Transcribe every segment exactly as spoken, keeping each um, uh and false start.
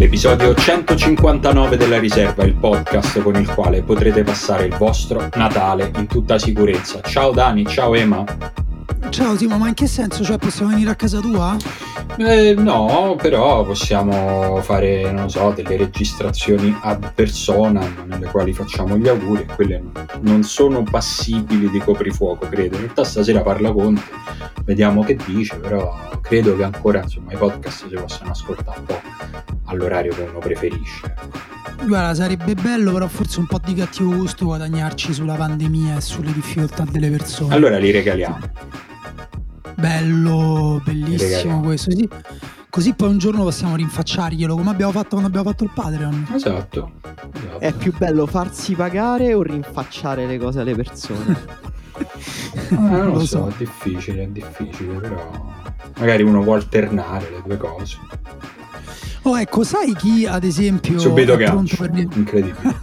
L'episodio centocinquantanove della Riserva, il podcast con il quale potrete passare il vostro Natale in tutta sicurezza. Ciao Dani, ciao Ema. Ciao Timo, ma in che senso? Cioè, possiamo venire a casa tua? Eh, no, però possiamo fare, non so, delle registrazioni ad persona nelle quali facciamo gli auguri, e quelle non sono passibili di coprifuoco, credo. In realtà stasera parla Conte, vediamo che dice, però credo che ancora, insomma, i podcast si possano ascoltare un po' all'orario che uno preferisce. Guarda, sarebbe bello, però forse un po' di cattivo gusto guadagnarci sulla pandemia e sulle difficoltà delle persone. Allora li regaliamo. Bello, bellissimo questo, sì. Così poi un giorno possiamo rinfacciarglielo, come abbiamo fatto quando abbiamo fatto il Patreon. Esatto, esatto. È più bello farsi pagare o rinfacciare le cose alle persone? ah, non lo, lo so, so, è difficile, è difficile, però magari uno può alternare le due cose. Oh, ecco, sai chi ad esempio subito è pronto per... incredibile.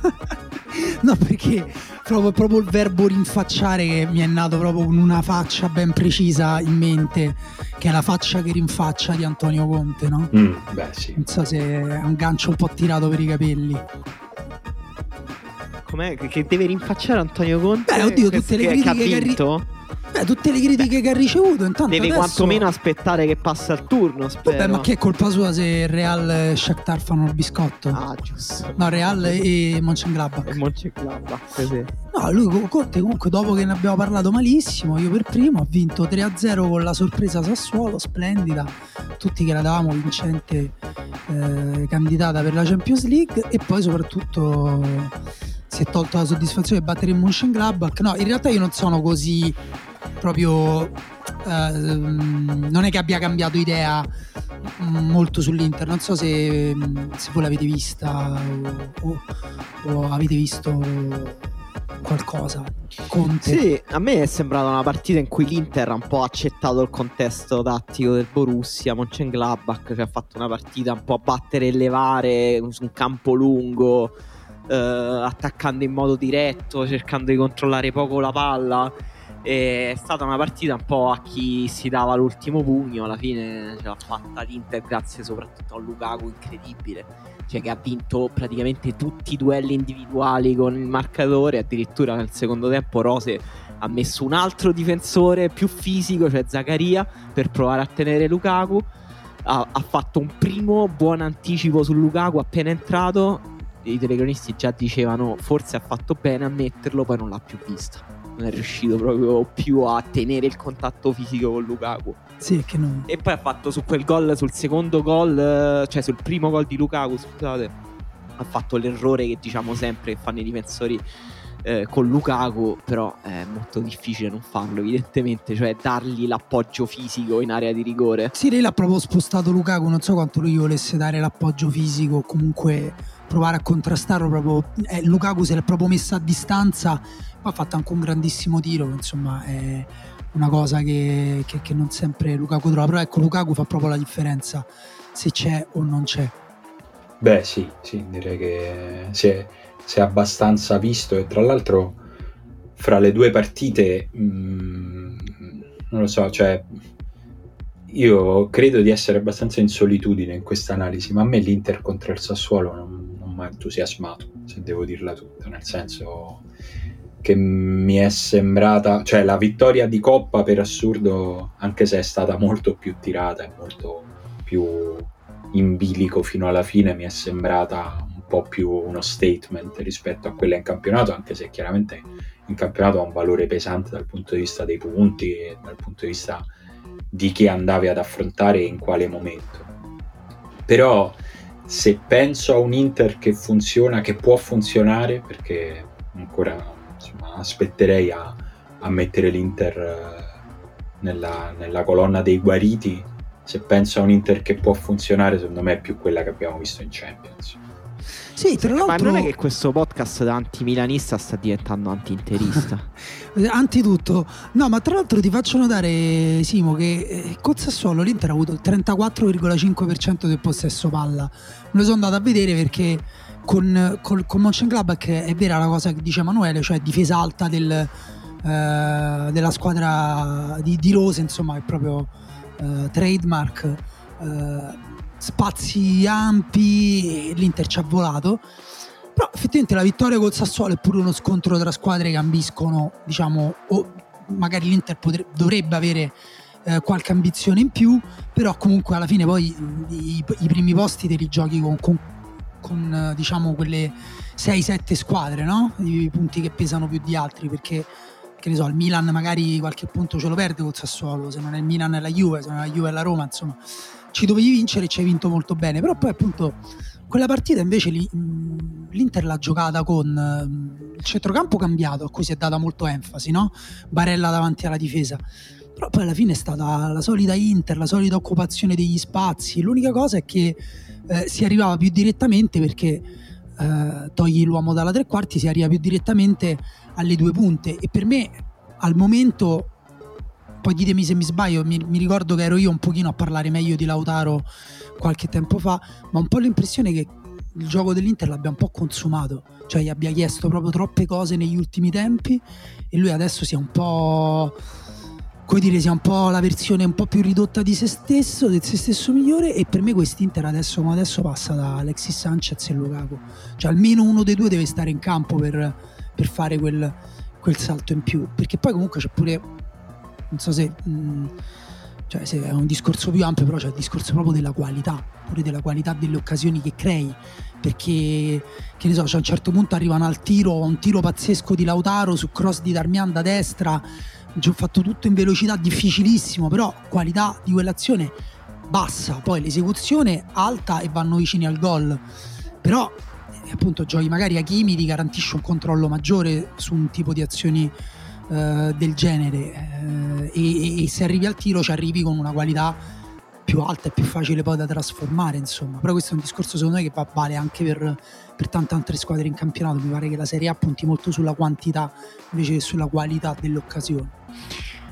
No, perché... Proprio, proprio il verbo rinfacciare che mi è nato proprio con una faccia ben precisa in mente, che è la faccia che rinfaccia di Antonio Conte, no? Mm, beh, sì. Non so se è un gancio un po' tirato per i capelli. Com'è? Che deve rinfacciare Antonio Conte? Beh, oddio, tutte le critiche che, che ha vinto? Beh, tutte le critiche Beh, che ha ricevuto, intanto deve adesso... quantomeno aspettare che passa il turno, spero. Vabbè, ma che è colpa sua se il Real e Shakhtar fanno il biscotto? Ah, giusto. No, Real e Mönchengladbach. E Mönchengladbach, sì. No, lui Conte comunque, dopo che ne abbiamo parlato malissimo, io per primo, ha vinto tre a zero con la sorpresa Sassuolo, splendida. Tutti che la davamo vincente, eh, candidata per la Champions League, e poi soprattutto... si è tolto la soddisfazione di battere il Mönchengladbach. No, in realtà io non sono così proprio ehm, non è che abbia cambiato idea molto sull'Inter, non so se, se voi l'avete vista o, o avete visto qualcosa. Conte. Sì, a me è sembrata una partita in cui l'Inter ha un po' accettato il contesto tattico del Borussia Mönchengladbach, cioè ha fatto una partita un po' a battere e levare su un campo lungo, Uh, attaccando in modo diretto, cercando di controllare poco la palla. È stata una partita un po' a chi si dava l'ultimo pugno. Alla fine ce l'ha fatta l'Inter, grazie soprattutto a Lukaku, incredibile, cioè che ha vinto praticamente tutti i duelli individuali con il marcatore. Addirittura nel secondo tempo Rose ha messo un altro difensore più fisico, cioè Zakaria, per provare a tenere Lukaku. Ha, ha fatto un primo buon anticipo su Lukaku appena entrato. I telecronisti già dicevano forse ha fatto bene a metterlo, poi non l'ha più vista, non è riuscito proprio più a tenere il contatto fisico con Lukaku. Sì, che non... E poi ha fatto su quel gol, sul secondo gol, cioè sul primo gol di Lukaku, scusate, ha fatto l'errore che diciamo sempre che fanno i difensori eh, con Lukaku, però è molto difficile non farlo evidentemente, cioè dargli l'appoggio fisico in area di rigore. Sì, lei l'ha proprio spostato Lukaku, non so quanto lui volesse dare l'appoggio fisico, comunque... provare a contrastarlo proprio, eh, Lukaku se l'è proprio messa a distanza, ma ha fatto anche un grandissimo tiro, insomma è una cosa che, che, che non sempre Lukaku trova, però ecco, Lukaku fa proprio la differenza se c'è o non c'è. Beh sì, sì, direi che si è, si è abbastanza visto, e tra l'altro fra le due partite mh, non lo so, cioè io credo di essere abbastanza in solitudine in questa analisi, ma a me l'Inter contro il Sassuolo non mi ha entusiasmato, se devo dirla tutta, nel senso che mi è sembrata, cioè la vittoria di Coppa per assurdo, anche se è stata molto più tirata e molto più in bilico fino alla fine, mi è sembrata un po' più uno statement rispetto a quella in campionato, anche se chiaramente in campionato ha un valore pesante dal punto di vista dei punti e dal punto di vista di chi andavi ad affrontare in quale momento. Però se penso a un Inter che funziona, che può funzionare, perché ancora insomma aspetterei a, a mettere l'Inter nella, nella colonna dei guariti, se penso a un Inter che può funzionare secondo me è più quella che abbiamo visto in Champions. Sì, tra l'altro... Ma non è che questo podcast da antimilanista sta diventando anti-interista? Anti tutto. No, ma tra l'altro ti faccio notare, Simo, che con Sassuolo l'Inter ha avuto il trentaquattro virgola cinque per cento del possesso palla. Me lo sono andato a vedere perché con, con, con Mönchengladbach è vera la cosa che dice Emanuele, cioè difesa alta del, eh, della squadra di, di Rose, insomma, è proprio eh, trademark. Eh, spazi ampi, l'Inter ci ha volato. Però effettivamente la vittoria col Sassuolo è pure uno scontro tra squadre che ambiscono, diciamo, o magari l'Inter potrebbe, dovrebbe avere eh, qualche ambizione in più, però comunque alla fine poi i, i primi posti te li giochi con, con, con diciamo quelle sei sette squadre, no? I punti che pesano più di altri, perché che ne so, il Milan magari qualche punto ce lo perde col Sassuolo, se non è il Milan è la Juve, se non è la Juve è la Roma, insomma ci dovevi vincere e ci hai vinto molto bene. Però poi appunto quella partita invece l'Inter l'ha giocata con il centrocampo cambiato, a cui si è data molto enfasi, no? Barella davanti alla difesa, però poi alla fine è stata la solita Inter, la solita occupazione degli spazi. L'unica cosa è che eh, si arrivava più direttamente, perché eh, togli l'uomo dalla tre quarti, si arriva più direttamente alle due punte. E per me al momento, poi ditemi se mi sbaglio, mi, mi ricordo che ero io un pochino a parlare meglio di Lautaro qualche tempo fa, ma un po' l'impressione che il gioco dell'Inter l'abbia un po' consumato, cioè gli abbia chiesto proprio troppe cose negli ultimi tempi, e lui adesso sia un po', come dire, sia un po' la versione un po' più ridotta di se stesso, del se stesso migliore. E per me quest'Inter adesso come adesso passa da Alexis Sanchez e Lukaku, cioè almeno uno dei due deve stare in campo per, per fare quel, quel salto in più, perché poi comunque c'è pure, non so se, mh, cioè se è un discorso più ampio, però c'è il discorso proprio della qualità, pure della qualità delle occasioni che crei, perché che ne so, cioè a un certo punto arrivano al tiro, un tiro pazzesco di Lautaro su cross di Darmian da destra, ho fatto tutto in velocità, difficilissimo, però qualità di quell'azione bassa, poi l'esecuzione alta e vanno vicini al gol. Però appunto giochi magari Hakimi ti garantisce un controllo maggiore su un tipo di azioni eh, del genere, eh, e, e se arrivi al tiro ci arrivi con una qualità più alta e più facile poi da trasformare, insomma. Però questo è un discorso secondo me che va, vale anche per, per tante altre squadre in campionato. Mi pare che la Serie A punti molto sulla quantità invece che sulla qualità dell'occasione.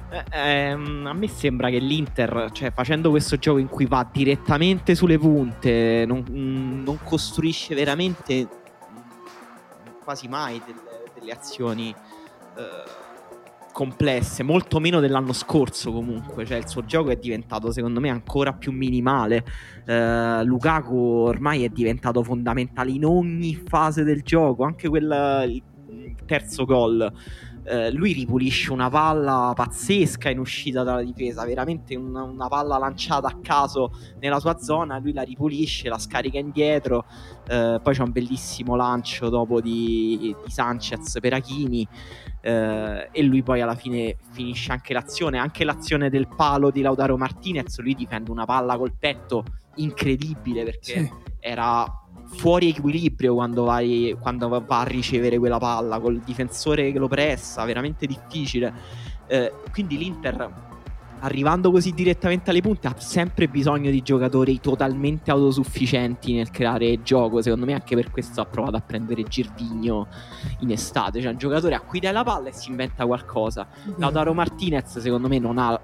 Eh, ehm, a me sembra che l'Inter, cioè, facendo questo gioco in cui va direttamente sulle punte, non, non costruisce veramente quasi mai delle, delle azioni eh, complesse, molto meno dell'anno scorso comunque, cioè il suo gioco è diventato secondo me ancora più minimale. eh, Lukaku ormai è diventato fondamentale in ogni fase del gioco, anche quel terzo gol, eh, lui ripulisce una palla pazzesca in uscita dalla difesa, veramente una, una palla lanciata a caso nella sua zona, lui la ripulisce, la scarica indietro, eh, poi c'è un bellissimo lancio dopo di, di Sanchez per Hakimi. Uh, e lui poi alla fine finisce anche l'azione, anche l'azione del palo di Lautaro Martinez, lui difende una palla col petto incredibile, perché sì, era fuori equilibrio quando, vai, quando va a ricevere quella palla col difensore che lo pressa, veramente difficile. Uh, quindi l'Inter, arrivando così direttamente alle punte, ha sempre bisogno di giocatori totalmente autosufficienti nel creare gioco. Secondo me anche per questo ha provato a prendere Girvinho in estate, cioè un giocatore a cui dai la palla e si inventa qualcosa. Lautaro Martinez secondo me non ha,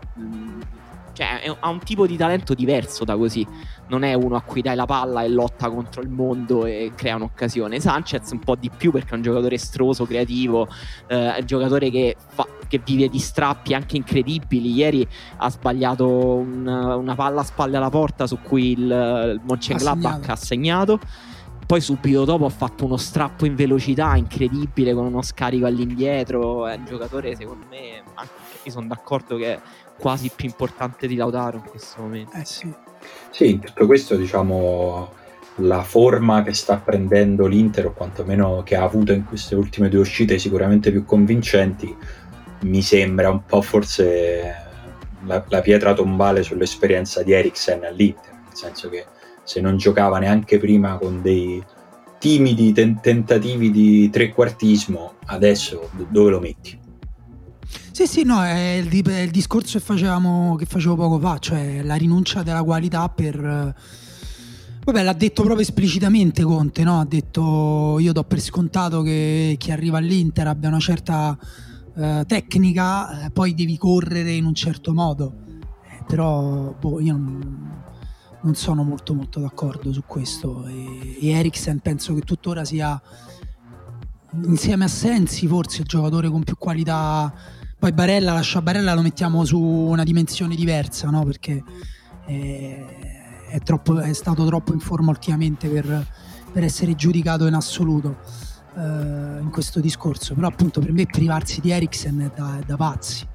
cioè è, ha un tipo di talento diverso da così, non è uno a cui dai la palla e lotta contro il mondo e crea un'occasione. Sanchez un po' di più, perché è un giocatore estroso, creativo, eh, è un giocatore che fa, che vive di strappi anche incredibili. Ieri ha sbagliato una, una palla a spalle alla porta su cui il, il Mönchengladbach ha segnato, poi subito dopo ha fatto uno strappo in velocità incredibile con uno scarico all'indietro. È un giocatore secondo me, anche, io sono d'accordo, che è quasi più importante di Lautaro in questo momento. Eh sì. Sì, tutto questo, diciamo, la forma che sta prendendo l'Inter, o quantomeno che ha avuto in queste ultime due uscite sicuramente più convincenti, mi sembra un po' forse la, la pietra tombale sull'esperienza di Eriksen all'Inter, nel senso che se non giocava neanche prima con dei timidi ten- tentativi di trequartismo, adesso do- dove lo metti? Sì, sì, no, è il, è il discorso che facevamo, che facevo poco fa, cioè la rinuncia della qualità per... Vabbè, l'ha detto proprio esplicitamente Conte, no? Ha detto: io do per scontato che chi arriva all'Inter abbia una certa... Uh, tecnica, poi devi correre in un certo modo, eh, però boh, io non, non sono molto molto d'accordo su questo, e, e Eriksen penso che tuttora sia, insieme a Sensi, forse il giocatore con più qualità. Poi Barella, lascia Barella, lo mettiamo su una dimensione diversa, no? Perché eh, è, troppo, è stato troppo in forma ultimamente per, per essere giudicato in assoluto eh, in questo discorso, però appunto per me privarsi di Eriksen è da, è da pazzi.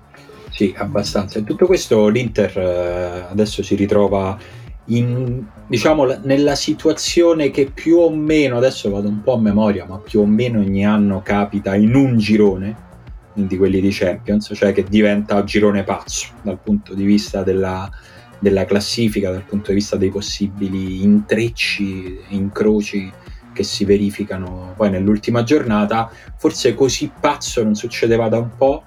Sì, abbastanza. In tutto questo l'Inter adesso si ritrova in, diciamo, nella situazione che più o meno, adesso vado un po' a memoria, ma più o meno ogni anno capita in un girone, quindi quelli di Champions, cioè che diventa un girone pazzo dal punto di vista della, della classifica, dal punto di vista dei possibili intrecci, incroci che si verificano poi nell'ultima giornata. Forse così pazzo non succedeva da un po',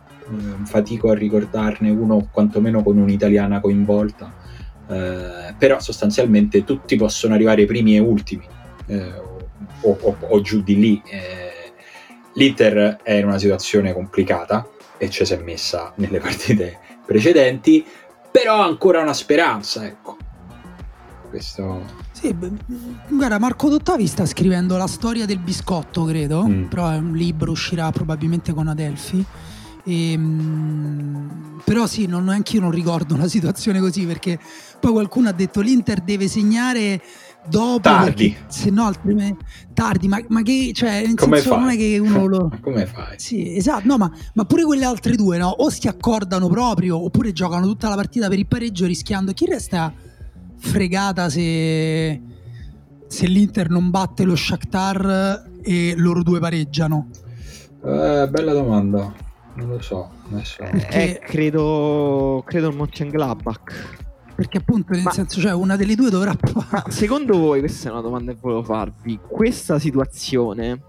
fatico a ricordarne uno, quantomeno con un'italiana coinvolta, eh, però sostanzialmente tutti possono arrivare primi e ultimi, eh, o, o, o giù di lì. Eh, L'Inter è in una situazione complicata e ci si è messa nelle partite precedenti, però ha ancora una speranza, ecco. Questo... Sì, guarda, Marco Dottavi sta scrivendo La storia del biscotto, credo, mm. però è un libro, uscirà probabilmente con Adelphi. E, però sì, non, anch'io non ricordo una situazione così, perché poi qualcuno ha detto l'Inter deve segnare dopo tardi, perché, se no altrimenti tardi, ma, ma che, cioè, nel come senso fai? Non è che uno lo come fai? Sì, esatto, no, ma, ma pure quelle altre due, no, o si accordano proprio oppure giocano tutta la partita per il pareggio rischiando, chi resta fregata se se l'Inter non batte lo Shakhtar e loro due pareggiano? Eh, bella domanda. Non lo so, adesso... perché... eh, credo credo il Mönchengladbach, perché appunto nel ma... senso, cioè una delle due dovrà provare. Secondo voi, questa è una domanda che volevo farvi, questa situazione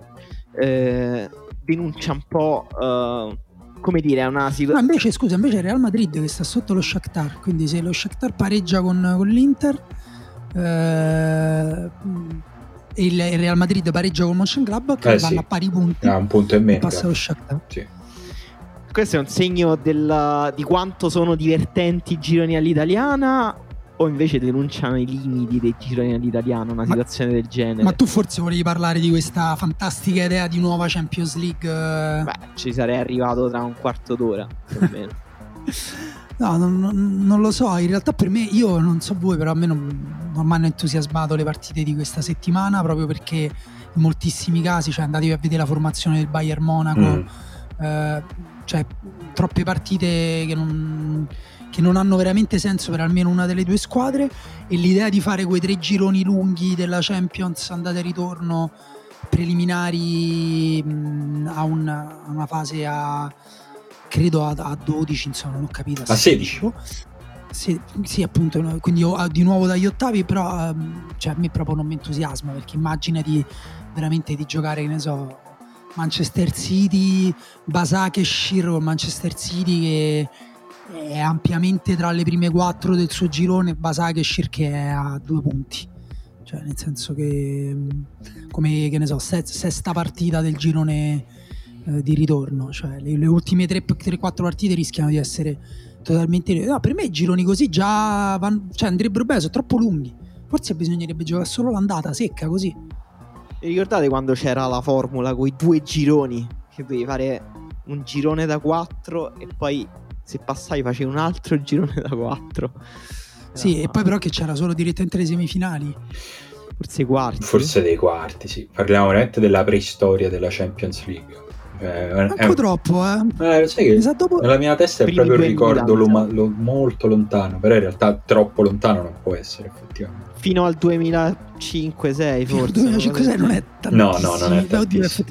eh, denuncia un po' eh, come dire, è una situazione, ma invece scusa, invece è Real Madrid che sta sotto lo Shakhtar, quindi se lo Shakhtar pareggia con, con l'Inter eh, e il Real Madrid pareggia con Mönchengladbach, eh, vanno sì. a pari punti, ah, un punto in meno, passa lo Shakhtar. Sì. Questo è un segno della, di quanto sono divertenti i gironi all'italiana, o invece denunciano i limiti dei gironi all'italiana una situazione ma, del genere? Ma tu forse volevi parlare di questa fantastica idea di nuova Champions League? Beh, ci sarei arrivato tra un quarto d'ora più o meno. No, non, non lo so, in realtà per me, io non so voi, però a me non, non mi hanno entusiasmato le partite di questa settimana, proprio perché in moltissimi casi, cioè andatevi a vedere la formazione del Bayern Monaco, mm. eh, cioè troppe partite che non, che non hanno veramente senso per almeno una delle due squadre, e l'idea di fare quei tre gironi lunghi della Champions, andata e ritorno, preliminari mh, a, una, a una fase a credo a, a dodici, insomma non ho capito, a sedici, sì, sì appunto, quindi io, di nuovo dagli ottavi, però cioè, a me proprio non mi entusiasma, perché immaginati veramente di giocare, che ne so, Manchester City, Başakşehir, Manchester City che è ampiamente tra le prime quattro del suo girone, Başakşehir che è a due punti, cioè nel senso che come, che ne so, sesta partita del girone eh, di ritorno, cioè le, le ultime tre quattro partite rischiano di essere totalmente, no, per me i gironi così già van, cioè andrebbero bene, sono troppo lunghi, forse bisognerebbe giocare solo l'andata secca così. Vi ricordate quando c'era la formula con i due gironi, che dovevi fare un girone da quattro e poi se passavi facevi un altro girone da quattro? Sì, no. E poi però che c'era solo direttamente le semifinali, forse i quarti, forse dei quarti, sì. Parliamo veramente della preistoria della Champions League, eh, un po' troppo eh, eh sai che esatto, dopo... nella mia testa è proprio il ricordo lo, lo, molto lontano, però in realtà troppo lontano non può essere effettivamente, fino al duemilacinque sei forse. duemilacinque sei non è tantissimo. No, no, non è tantissimo.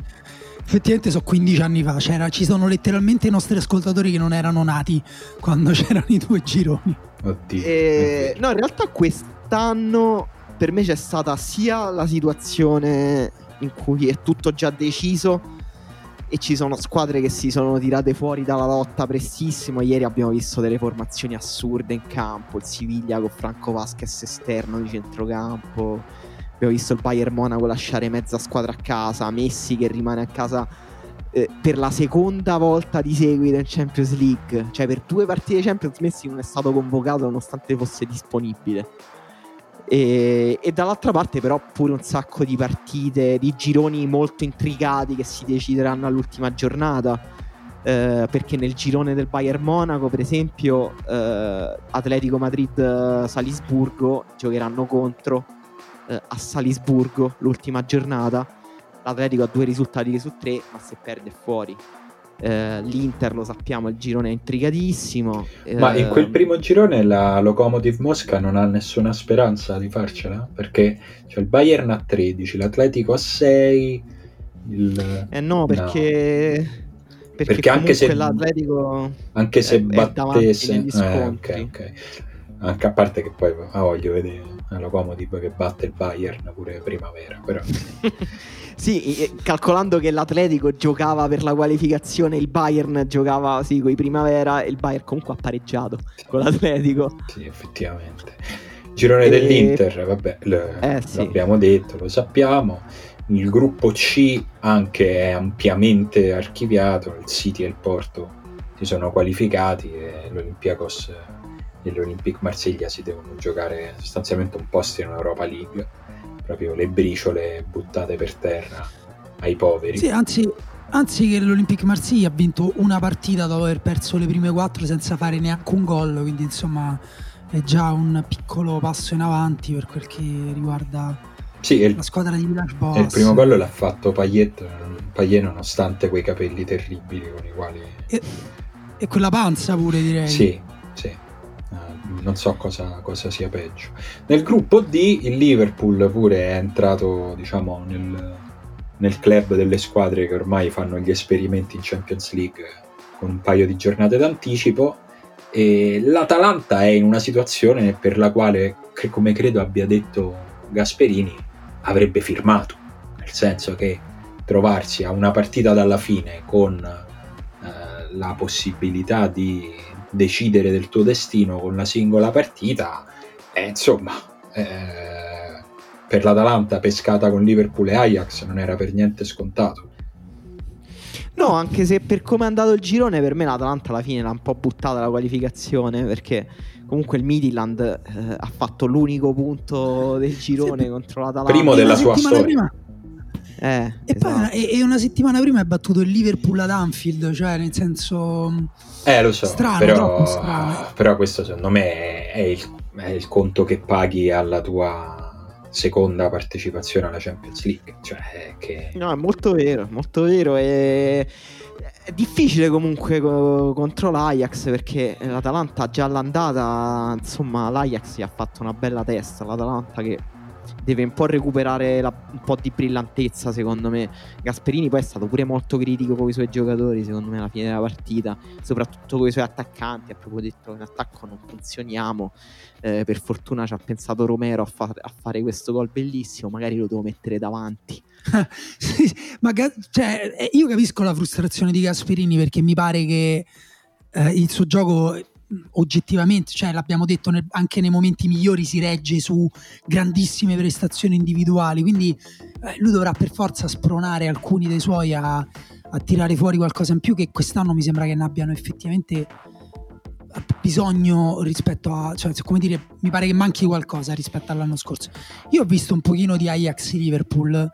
Effettivamente sono quindici anni fa, c'era, ci sono letteralmente i nostri ascoltatori che non erano nati quando c'erano i due gironi. Oddio. Eh, no, in realtà quest'anno per me c'è stata sia la situazione in cui è tutto già deciso e ci sono squadre che si sono tirate fuori dalla lotta prestissimo. Ieri abbiamo visto delle formazioni assurde in campo, il Siviglia con Franco Vasquez esterno di centrocampo, abbiamo visto il Bayern Monaco lasciare mezza squadra a casa, Messi che rimane a casa eh, per la seconda volta di seguito in Champions League, cioè per due partite Champions Messi non è stato convocato nonostante fosse disponibile. E, e dall'altra parte però pure un sacco di partite, di gironi molto intricati che si decideranno all'ultima giornata, eh, perché nel girone del Bayern Monaco, per esempio, eh, Atletico Madrid-Salisburgo giocheranno contro, eh, a Salisburgo l'ultima giornata. L'Atletico ha due risultati su tre, ma se perde è fuori. Eh, L'Inter, lo sappiamo, il girone è intricatissimo. Ma eh, in quel primo girone la Lokomotiv Mosca non ha nessuna speranza di farcela, perché cioè, il Bayern ha tredici, l'Atletico ha sei. Il... Eh no, perché no. Perché, perché anche se l'Atletico anche se è, battesse, è eh, okay, okay. Anche a parte che poi ah, voglio vedere la Lokomotiv che batte il Bayern pure primavera, però. Sì, calcolando che l'Atletico giocava per la qualificazione, il Bayern giocava sì con i primavera, e il Bayern comunque ha pareggiato con l'Atletico. Sì, effettivamente. Girone e... dell'Inter, vabbè, l- eh, sì. L'abbiamo detto, lo sappiamo. Il gruppo C anche è ampiamente archiviato, il City e il Porto si sono qualificati e l'Olympiacos e l'Olympique Marsiglia si devono giocare sostanzialmente un posto in Europa League. Proprio le briciole buttate per terra ai poveri. Sì, anzi, anzi che l'Olympique Marsiglia ha vinto una partita dopo aver perso le prime quattro senza fare neanche un gol, quindi insomma è già un piccolo passo in avanti per quel che riguarda sì, la il, squadra di Villas-Boas. Il primo gol l'ha fatto Payet, Payet nonostante quei capelli terribili con i quali... E, e quella panza pure, direi. Sì, sì. Non so cosa, cosa sia peggio. Nel gruppo D il Liverpool pure è entrato, diciamo, nel, nel club delle squadre che ormai fanno gli esperimenti in Champions League con un paio di giornate d'anticipo, e l'Atalanta è in una situazione per la quale, come credo abbia detto Gasperini, avrebbe firmato, nel senso che trovarsi a una partita dalla fine con eh, la possibilità di decidere del tuo destino con una singola partita, eh, insomma eh, per l'Atalanta pescata con Liverpool e Ajax non era per niente scontato. No, anche se per come è andato il girone per me l'Atalanta alla fine l'ha un po' buttata la qualificazione, perché comunque il Midland eh, ha fatto l'unico punto del girone se... contro l'Atalanta, primo della sua storia prima... eh, e esatto. Poi una, e una settimana prima è battuto il Liverpool ad Anfield, cioè nel senso eh lo so strano, però, strano. Però questo secondo me è, è, il, è il conto che paghi alla tua seconda partecipazione alla Champions League, cioè che... no, è molto vero, molto vero. E è difficile comunque co- contro l'Ajax, perché l'Atalanta già all'andata, insomma, l'Ajax gli ha fatto una bella testa, l'Atalanta che deve un po' recuperare la, un po' di brillantezza, secondo me. Gasperini poi è stato pure molto critico con i suoi giocatori, secondo me, alla fine della partita, soprattutto con i suoi attaccanti. Ha proprio detto che in attacco non funzioniamo, eh, per fortuna ci ha pensato Romero a, fa- a fare questo gol bellissimo, magari lo devo mettere davanti. Ma ga- cioè, io capisco la frustrazione di Gasperini, perché mi pare che eh, il suo gioco... oggettivamente, cioè l'abbiamo detto nel, anche nei momenti migliori, si regge su grandissime prestazioni individuali, quindi eh, lui dovrà per forza spronare alcuni dei suoi a, a tirare fuori qualcosa in più, che quest'anno mi sembra che ne abbiano effettivamente bisogno rispetto a, cioè come dire, mi pare che manchi qualcosa rispetto all'anno scorso. Io ho visto un pochino di Ajax Liverpool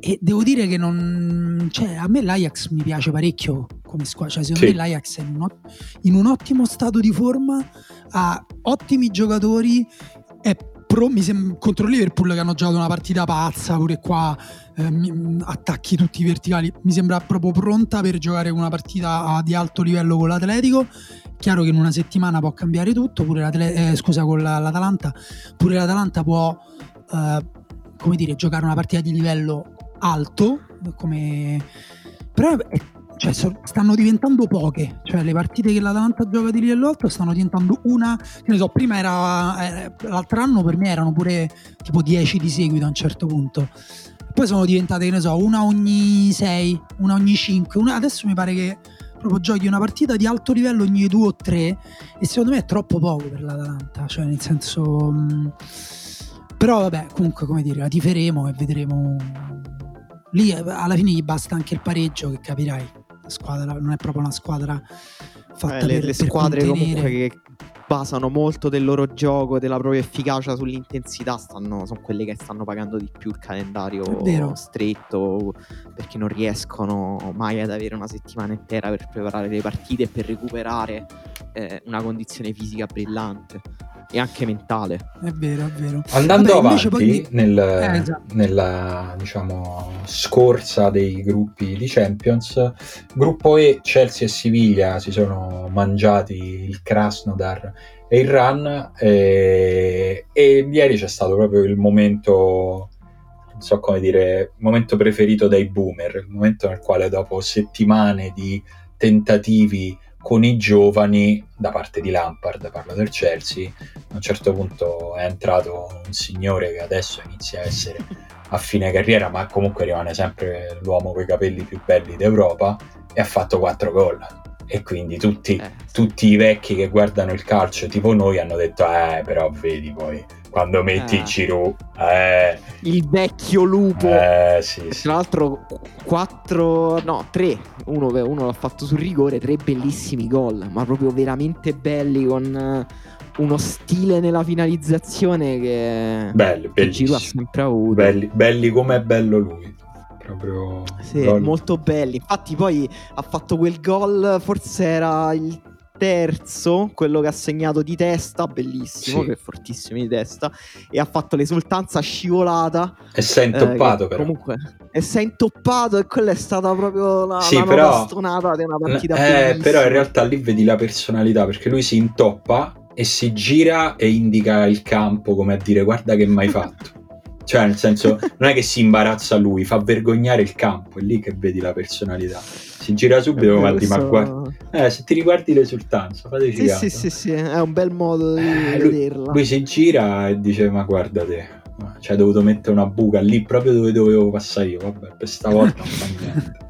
e devo dire che non, cioè, a me l'Ajax mi piace parecchio come squadra, cioè, secondo sì. me l'Ajax è in un, in un ottimo stato di forma, ha ottimi giocatori, è pro, mi sem- contro Liverpool che hanno giocato una partita pazza pure qua, eh, attacchi tutti verticali, mi sembra proprio pronta per giocare una partita di alto livello con l'Atletico. Chiaro che in una settimana può cambiare tutto, pure l'Atle- eh, scusa con la, l'Atalanta pure l'Atalanta può eh, come dire, giocare una partita di livello alto, come... però cioè, stanno diventando poche, cioè le partite che l'Atalanta gioca di livello alto stanno diventando una, che ne so, prima era, l'altro anno per me erano pure tipo dieci di seguito a un certo punto, poi sono diventate, che ne so, una ogni sei, una ogni cinque, una... adesso mi pare che proprio giochi una partita di alto livello ogni due o tre, e secondo me è troppo poco per l'Atalanta, cioè nel senso... Mh... però vabbè, comunque, come dire, la tiferemo e vedremo. Lì alla fine gli basta anche il pareggio, che capirai, la squadra non è proprio una squadra fatta eh, le, per, le squadre per contenere. Comunque che basano molto del loro gioco, della propria efficacia sull'intensità, stanno, sono quelle che stanno pagando di più il calendario stretto, perché non riescono mai ad avere una settimana intera per preparare le partite e per recuperare eh, una condizione fisica brillante e anche mentale. È vero, è vero. Andando Vabbè, avanti poi... nel, eh, esatto. nella diciamo scorsa dei gruppi di Champions, gruppo E, Chelsea e Siviglia si sono mangiati il Krasnodar e il Ran, e, e ieri c'è stato proprio il momento, non so come dire, momento preferito dai boomer, il momento nel quale dopo settimane di tentativi con i giovani da parte di Lampard, parlo del Chelsea, a un certo punto è entrato un signore che adesso inizia a essere a fine carriera, ma comunque rimane sempre l'uomo coi capelli più belli d'Europa, e ha fatto quattro gol. E quindi tutti, eh. tutti i vecchi che guardano il calcio tipo noi hanno detto eh però vedi poi quando metti eh. Giroud eh. il vecchio lupo eh, sì, sì. Tra l'altro quattro no tre uno, uno l'ha fatto sul rigore, tre bellissimi gol, ma proprio veramente belli, con uno stile nella finalizzazione che, belli, che Giroud ha sempre avuto, belli, belli come è bello lui proprio, sì, gol. Molto belli. Infatti poi ha fatto quel gol, forse era il terzo, quello che ha segnato di testa, bellissimo, sì. Che è fortissimo di testa, e ha fatto l'esultanza scivolata e si è intoppato, eh, però comunque e si è intoppato, e quella è stata proprio la, sì, la però, nota stonata di una partita eh, però in realtà lì vedi la personalità, perché lui si intoppa e si gira e indica il campo come a dire guarda che mai fatto. Cioè, nel senso, non è che si imbarazza lui, fa vergognare il campo, è lì che vedi la personalità. Si gira subito, ma ti questo... guarda... eh, se ti riguardi l'esultanza, fateci sì, caso. Sì, sì, sì, è un bel modo di eh, vederla. Lui, lui si gira e dice, ma guarda te, cioè, ho dovuto mettere una buca lì, proprio dove dovevo passare io, vabbè, per stavolta non fa niente.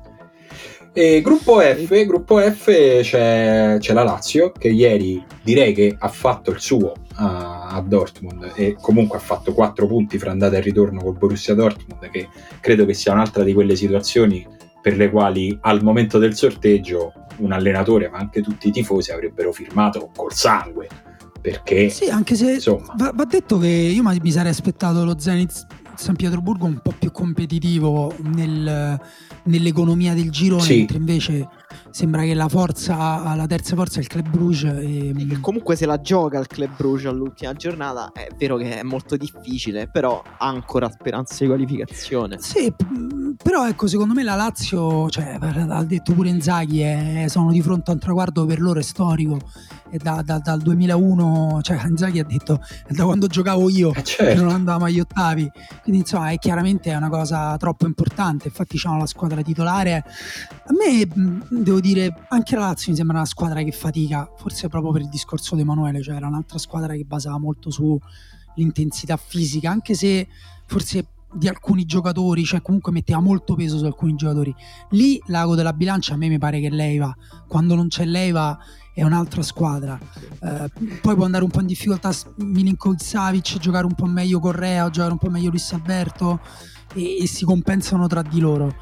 E gruppo F, gruppo F c'è, c'è la Lazio, che ieri direi che ha fatto il suo a, a Dortmund, e comunque ha fatto quattro punti fra andata e ritorno col Borussia Dortmund, che credo che sia un'altra di quelle situazioni per le quali al momento del sorteggio un allenatore, ma anche tutti i tifosi, avrebbero firmato col sangue, perché sì, anche se insomma... va, va detto che io mi sarei aspettato lo Zenit San Pietroburgo un po' più competitivo nel, nell'economia del girone, sì. Mentre invece sembra che la forza, la terza forza è il Club Bruges e... comunque se la gioca il Club Bruges all'ultima giornata. È vero che è molto difficile, però ha ancora speranze di qualificazione. Sì, però ecco, secondo me la Lazio, cioè, ha detto pure Inzaghi, eh, sono di fronte a un traguardo per loro è storico, e da, da, dal duemilauno, cioè Inzaghi ha detto da quando giocavo io, eh certo. Che non andavamo agli ottavi, quindi insomma è chiaramente è una cosa troppo importante. Infatti c'hanno la squadra titolare. A me devo dire anche la Lazio mi sembra una squadra che fatica, forse proprio per il discorso di Emanuele, cioè era un'altra squadra che basava molto sull'intensità fisica, anche se forse di alcuni giocatori, cioè comunque metteva molto peso su alcuni giocatori. Lì l'ago della bilancia a me mi pare che Leiva, quando non c'è Leiva è un'altra squadra, eh, poi può andare un po' in difficoltà Milinkovic Savic, giocare un po' meglio Correa, giocare un po' meglio Luis Alberto, e, e si compensano tra di loro.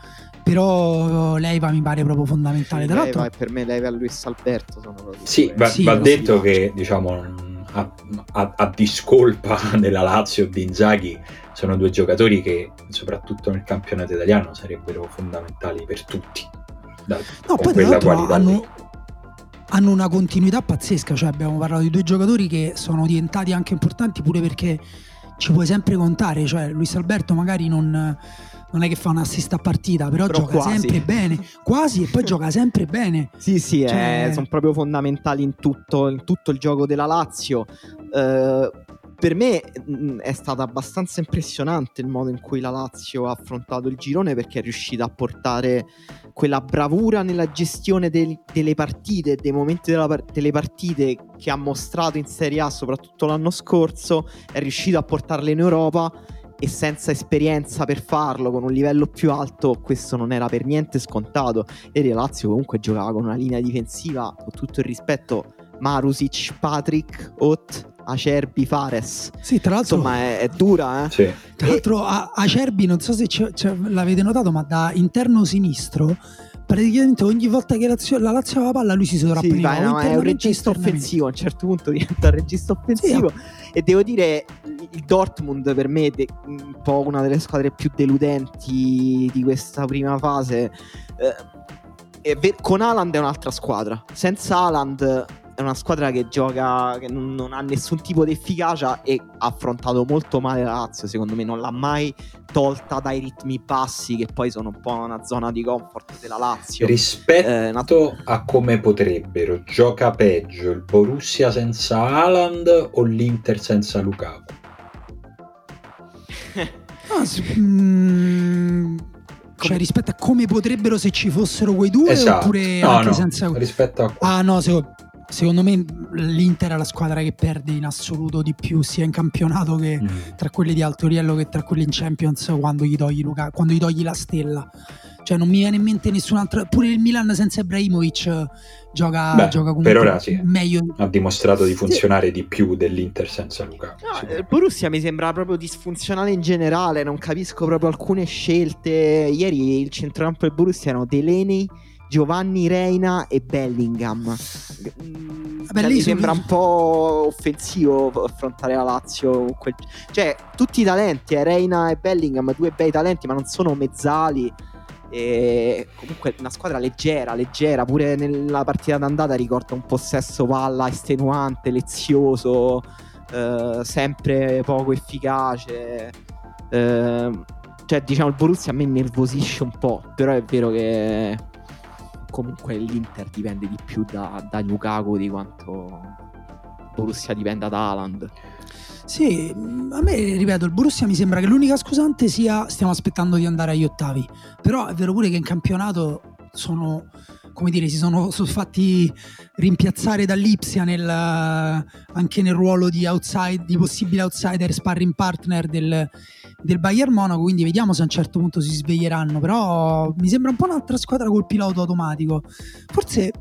Però Leiva mi pare proprio fondamentale. Tra l'altro per me Leiva e Luis Alberto sono proprio... Sì, va, sì, va detto che diciamo a, a, a discolpa della Lazio e di Inzaghi sono due giocatori che soprattutto nel campionato italiano sarebbero fondamentali per tutti, da, no, poi quella qualità hanno, hanno una continuità pazzesca, cioè abbiamo parlato di due giocatori che sono diventati anche importanti pure perché ci puoi sempre contare, cioè Luis Alberto magari non... non è che fa un assist a partita, però, però gioca quasi. sempre bene, quasi, e poi gioca sempre bene. Sì, sì, cioè... eh, sono proprio fondamentali in tutto, in tutto il gioco della Lazio. Eh, per me mh, è stato abbastanza impressionante il modo in cui la Lazio ha affrontato il girone, perché è riuscita a portare quella bravura nella gestione del, delle partite, dei momenti della, delle partite che ha mostrato in Serie A, soprattutto l'anno scorso, è riuscita a portarle in Europa, e senza esperienza per farlo con un livello più alto questo non era per niente scontato. E la Lazio comunque giocava con una linea difensiva, con tutto il rispetto, Marusic, Patrick, Ott, Acerbi, Fares. Sì, tra l'altro insomma è, è dura, eh? Sì. Tra l'altro a, Acerbi non so se ce, ce, l'avete notato, ma da interno sinistro praticamente ogni volta che la Lazio aveva la palla lui si sovrapponiva. Sì, vai, no, è un regista offensivo, a un certo punto diventa un regista offensivo. Sì. E devo dire, il Dortmund per me è un po' una delle squadre più deludenti di questa prima fase. Eh, con Haaland è un'altra squadra, senza Haaland è una squadra che gioca, che non, non ha nessun tipo di efficacia e ha affrontato molto male la Lazio, secondo me non l'ha mai tolta dai ritmi bassi che poi sono un po' una zona di comfort della Lazio. Rispetto eh, nato... a come potrebbero, gioca peggio il Borussia senza Haaland o l'Inter senza Lukaku? ah, sì. mm... Cioè, rispetto a come potrebbero se ci fossero quei due, esatto. Oppure no, anche no. senza rispetto a ah no secondo... secondo me l'Inter è la squadra che perde in assoluto di più sia in campionato che mm. tra quelli di alto livello che tra quelli in Champions, quando gli togli Luca, quando gli togli la stella, cioè non mi viene in mente nessun'altra. Pure il Milan senza Ibrahimovic gioca, Beh, gioca comunque per ora sì. meglio, ha dimostrato di funzionare sì. di più dell'Inter senza Luca. No, il Borussia mi sembra proprio disfunzionale in generale, non capisco proprio alcune scelte. Ieri il centrocampo del Borussia erano Delaney, Giovanni Reina e Bellingham. Cioè, mi sembra un po' offensivo affrontare la Lazio quel... cioè tutti i talenti, eh, Reina e Bellingham, due bei talenti, ma non sono mezzali. E comunque una squadra leggera, leggera, pure nella partita d'andata ricorda un possesso palla estenuante, lezioso, eh, sempre poco efficace. Eh, cioè diciamo il Borussia a me nervosisce un po', però è vero che comunque l'Inter dipende di più da, da Lukaku di quanto Borussia dipenda da Haaland. Sì, a me, ripeto, il Borussia mi sembra che l'unica scusante sia stiamo aspettando di andare agli ottavi, però è vero pure che in campionato sono, come dire, si sono, sono fatti rimpiazzare dall'Ipsia nel, anche nel ruolo di outside, di possibile outsider, sparring partner del, del Bayern Monaco, quindi vediamo se a un certo punto si sveglieranno. Però mi sembra un po' un'altra squadra col pilota automatico. Forse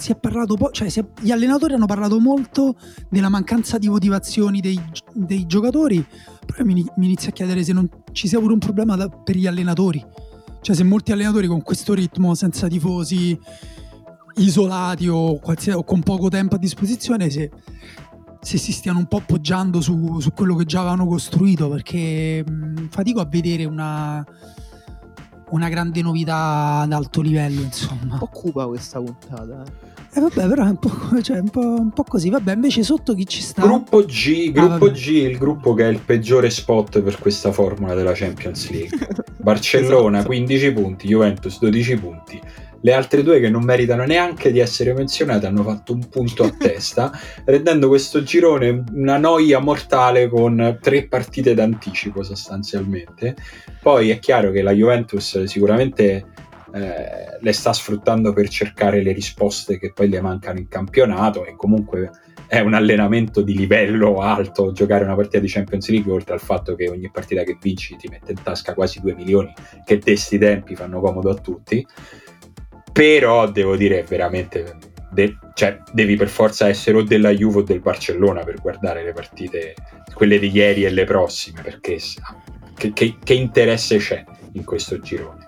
si è parlato po- cioè si è- gli allenatori hanno parlato molto della mancanza di motivazioni dei, dei giocatori, però mi, mi inizio a chiedere se non ci sia pure un problema da- per gli allenatori, cioè se molti allenatori con questo ritmo, senza tifosi, isolati o, qualsiasi- o con poco tempo a disposizione, se, se si stiano un po' appoggiando su, su quello che già avevano costruito, perché mh, fatico a vedere una una grande novità ad alto livello, insomma. Occupa questa puntata. E eh vabbè, però è un po', cioè, un po', un po' così. Vabbè, invece sotto chi ci sta? Gruppo G, gruppo ah, G, il gruppo che è il peggiore spot per questa formula della Champions League. Barcellona esatto. quindici punti, Juventus dodici punti. Le altre due, che non meritano neanche di essere menzionate, hanno fatto un punto a testa, rendendo questo girone una noia mortale con tre partite d'anticipo sostanzialmente. Poi è chiaro che la Juventus sicuramente eh, le sta sfruttando per cercare le risposte che poi le mancano in campionato, e comunque è un allenamento di livello alto giocare una partita di Champions League, oltre al fatto che ogni partita che vinci ti mette in tasca quasi due milioni, che testi tempi fanno comodo a tutti. Però devo dire veramente de- cioè devi per forza essere o della Juve o del Barcellona per guardare le partite, quelle di ieri e le prossime, perché che, che, che interesse c'è in questo girone?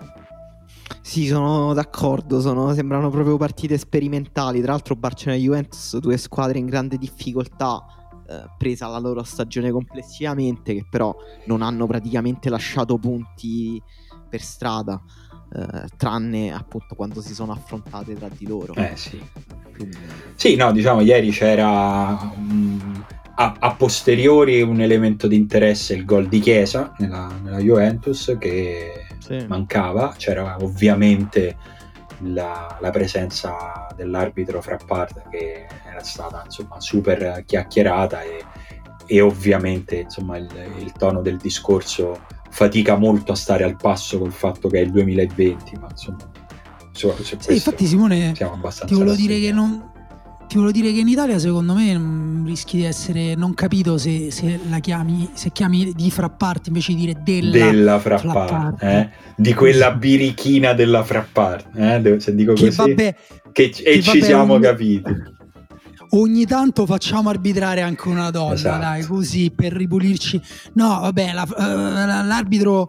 Sì, sono d'accordo, sono, sembrano proprio partite sperimentali. Tra l'altro Barcellona e Juventus, due squadre in grande difficoltà, eh, presa la loro stagione complessivamente, che però non hanno praticamente lasciato punti per strada. Uh, tranne appunto quando si sono affrontate tra di loro. Eh sì. Quindi... sì, no, diciamo ieri c'era um, a, a posteriori un elemento di interesse, il gol di Chiesa nella, nella Juventus che sì. mancava. C'era ovviamente la, la presenza dell'arbitro Frappard, che era stata insomma super chiacchierata, e, e ovviamente insomma il, il tono del discorso fatica molto a stare al passo col fatto che è il duemilaventi, ma insomma su, su sì, questo infatti Simone ti volevo dire che non, ti volevo dire che in Italia secondo me rischi di essere non capito se, se la chiami, se chiami di Frappart invece di dire della, della Frappart, eh? Di quella birichina della Frappart, eh? Se dico che così vabbè, che, che e ci siamo un... capiti. Ogni tanto facciamo arbitrare anche una donna, esatto. Dai, così per ripulirci. No, vabbè, la, l'arbitro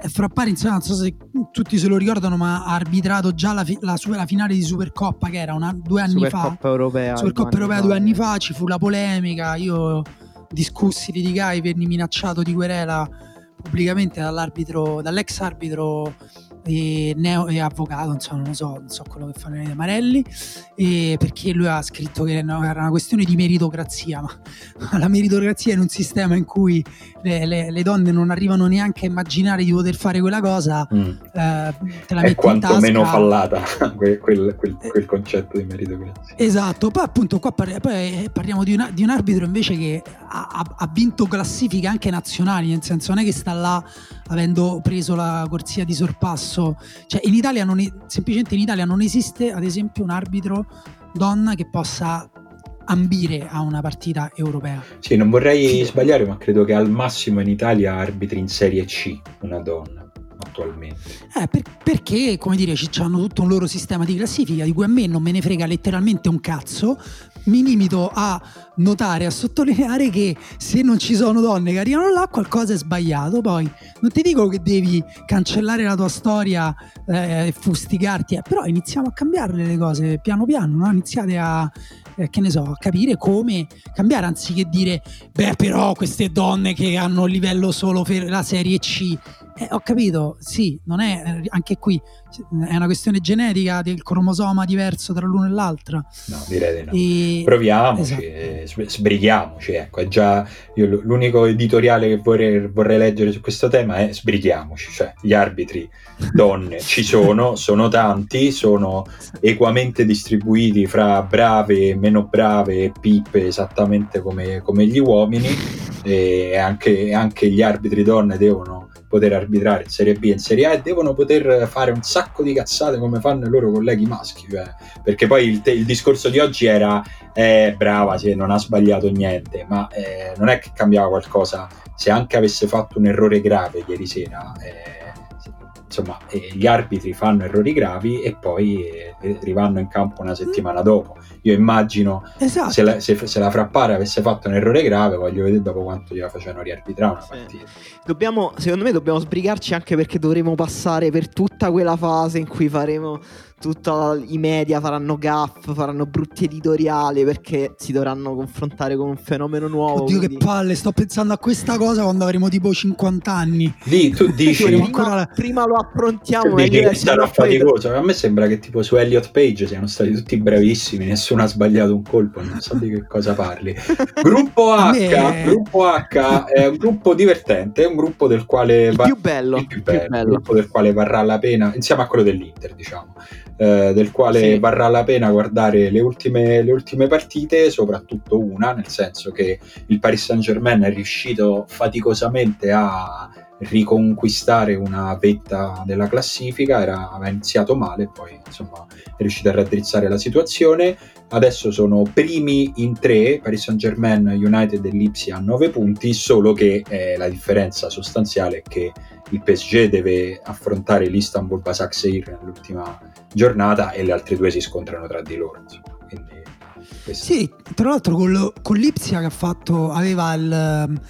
Frappari, insomma, non so se tutti se lo ricordano, ma ha arbitrato già la, fi- la, su- la finale di Supercoppa, che era una, due anni Supercoppa fa Supercoppa europea Supercoppa europea due anni fa, ci fu la polemica, io discussi, litigai, venni minacciato di querela pubblicamente dall'arbitro, dall'ex arbitro e neo e avvocato, insomma, non so, non so quello che fanno i Marelli, e perché lui ha scritto che era una questione di meritocrazia, ma la meritocrazia in un sistema in cui le, le, le donne non arrivano neanche a immaginare di poter fare quella cosa, mm. eh, te la è metti quantomeno fallata quel, quel, quel, quel concetto di meritocrazia. Esatto, poi appunto qua parli, poi parliamo di, una, di un arbitro invece che ha, ha vinto classifiche anche nazionali, nel senso non è che sta là avendo preso la corsia di sorpasso, cioè in Italia non è, semplicemente in Italia non esiste ad esempio un arbitro donna che possa ambire a una partita europea. Sì, non vorrei sbagliare, ma credo che al massimo in Italia arbitri in Serie C una donna attualmente. Eh, per, perché, come dire, c- hanno tutto un loro sistema di classifica di cui a me non me ne frega letteralmente un cazzo. Mi limito a notare, a sottolineare che se non ci sono donne che arrivano là, qualcosa è sbagliato. Poi non ti dico che devi cancellare la tua storia eh, e fustigarti, eh, però iniziamo a cambiarle le cose piano piano, no? Iniziate a eh, che ne so, a capire come cambiare, anziché dire beh però queste donne che hanno il livello solo per la Serie C. Eh, ho capito, sì, non è, anche qui è una questione genetica del cromosoma diverso tra l'uno e l'altra. No, direi di no. E... proviamoci, esatto. Sbrighiamoci, ecco, è già io l'unico editoriale che vorrei, vorrei leggere su questo tema è sbrighiamoci, cioè gli arbitri donne ci sono, sono tanti, sono equamente distribuiti fra brave, meno brave e pippe, esattamente come, come gli uomini, e anche, anche gli arbitri donne devono poter arbitrare in Serie B e in Serie A e devono poter fare un sacco di cazzate come fanno i loro colleghi maschi, cioè, perché poi il, te- il discorso di oggi era eh, brava, sì, non ha sbagliato niente, ma eh, non è che cambiava qualcosa se anche avesse fatto un errore grave ieri sera, eh, insomma eh, gli arbitri fanno errori gravi e poi eh, rivanno in campo una settimana dopo. Io immagino, esatto, se, la, se, se la Frappare avesse fatto un errore grave, voglio vedere dopo quanto gliela facevano riarbitrare una partita. Dobbiamo, secondo me dobbiamo sbrigarci, anche perché dovremo passare per tutta quella fase in cui faremo tutta, i media faranno gaff, faranno brutti editoriali perché si dovranno confrontare con un fenomeno nuovo. Oddio, quindi... che palle, sto pensando a questa cosa quando avremo tipo cinquanta anni. Lì tu dici prima, ancora... prima lo approntiamo, dici che sarà faticoso. A me sembra che tipo su Elliot Page siano stati tutti bravissimi, nessuno ha sbagliato un colpo, non so di che cosa parli. Gruppo H, me... gruppo H è un gruppo divertente, è un gruppo del quale il va... più bello, il più bello, più bello. Gruppo del quale varrà la pena, insieme a quello dell'Inter, diciamo. Eh, del quale sì, varrà la pena guardare le ultime, le ultime partite, soprattutto una, nel senso che il Paris Saint-Germain è riuscito faticosamente a riconquistare una vetta della classifica, era, aveva iniziato male, poi insomma è riuscito a raddrizzare la situazione, adesso sono primi in tre, Paris Saint-Germain, United e Lipsia a nove punti, solo che eh, la differenza sostanziale è che il P S G deve affrontare l'Istanbul Başakşehir nell'ultima giornata e le altre due si scontrano tra di loro, insomma. Quindi, questo. Sì, tra l'altro con, lo, con Lipsia che ha fatto, aveva il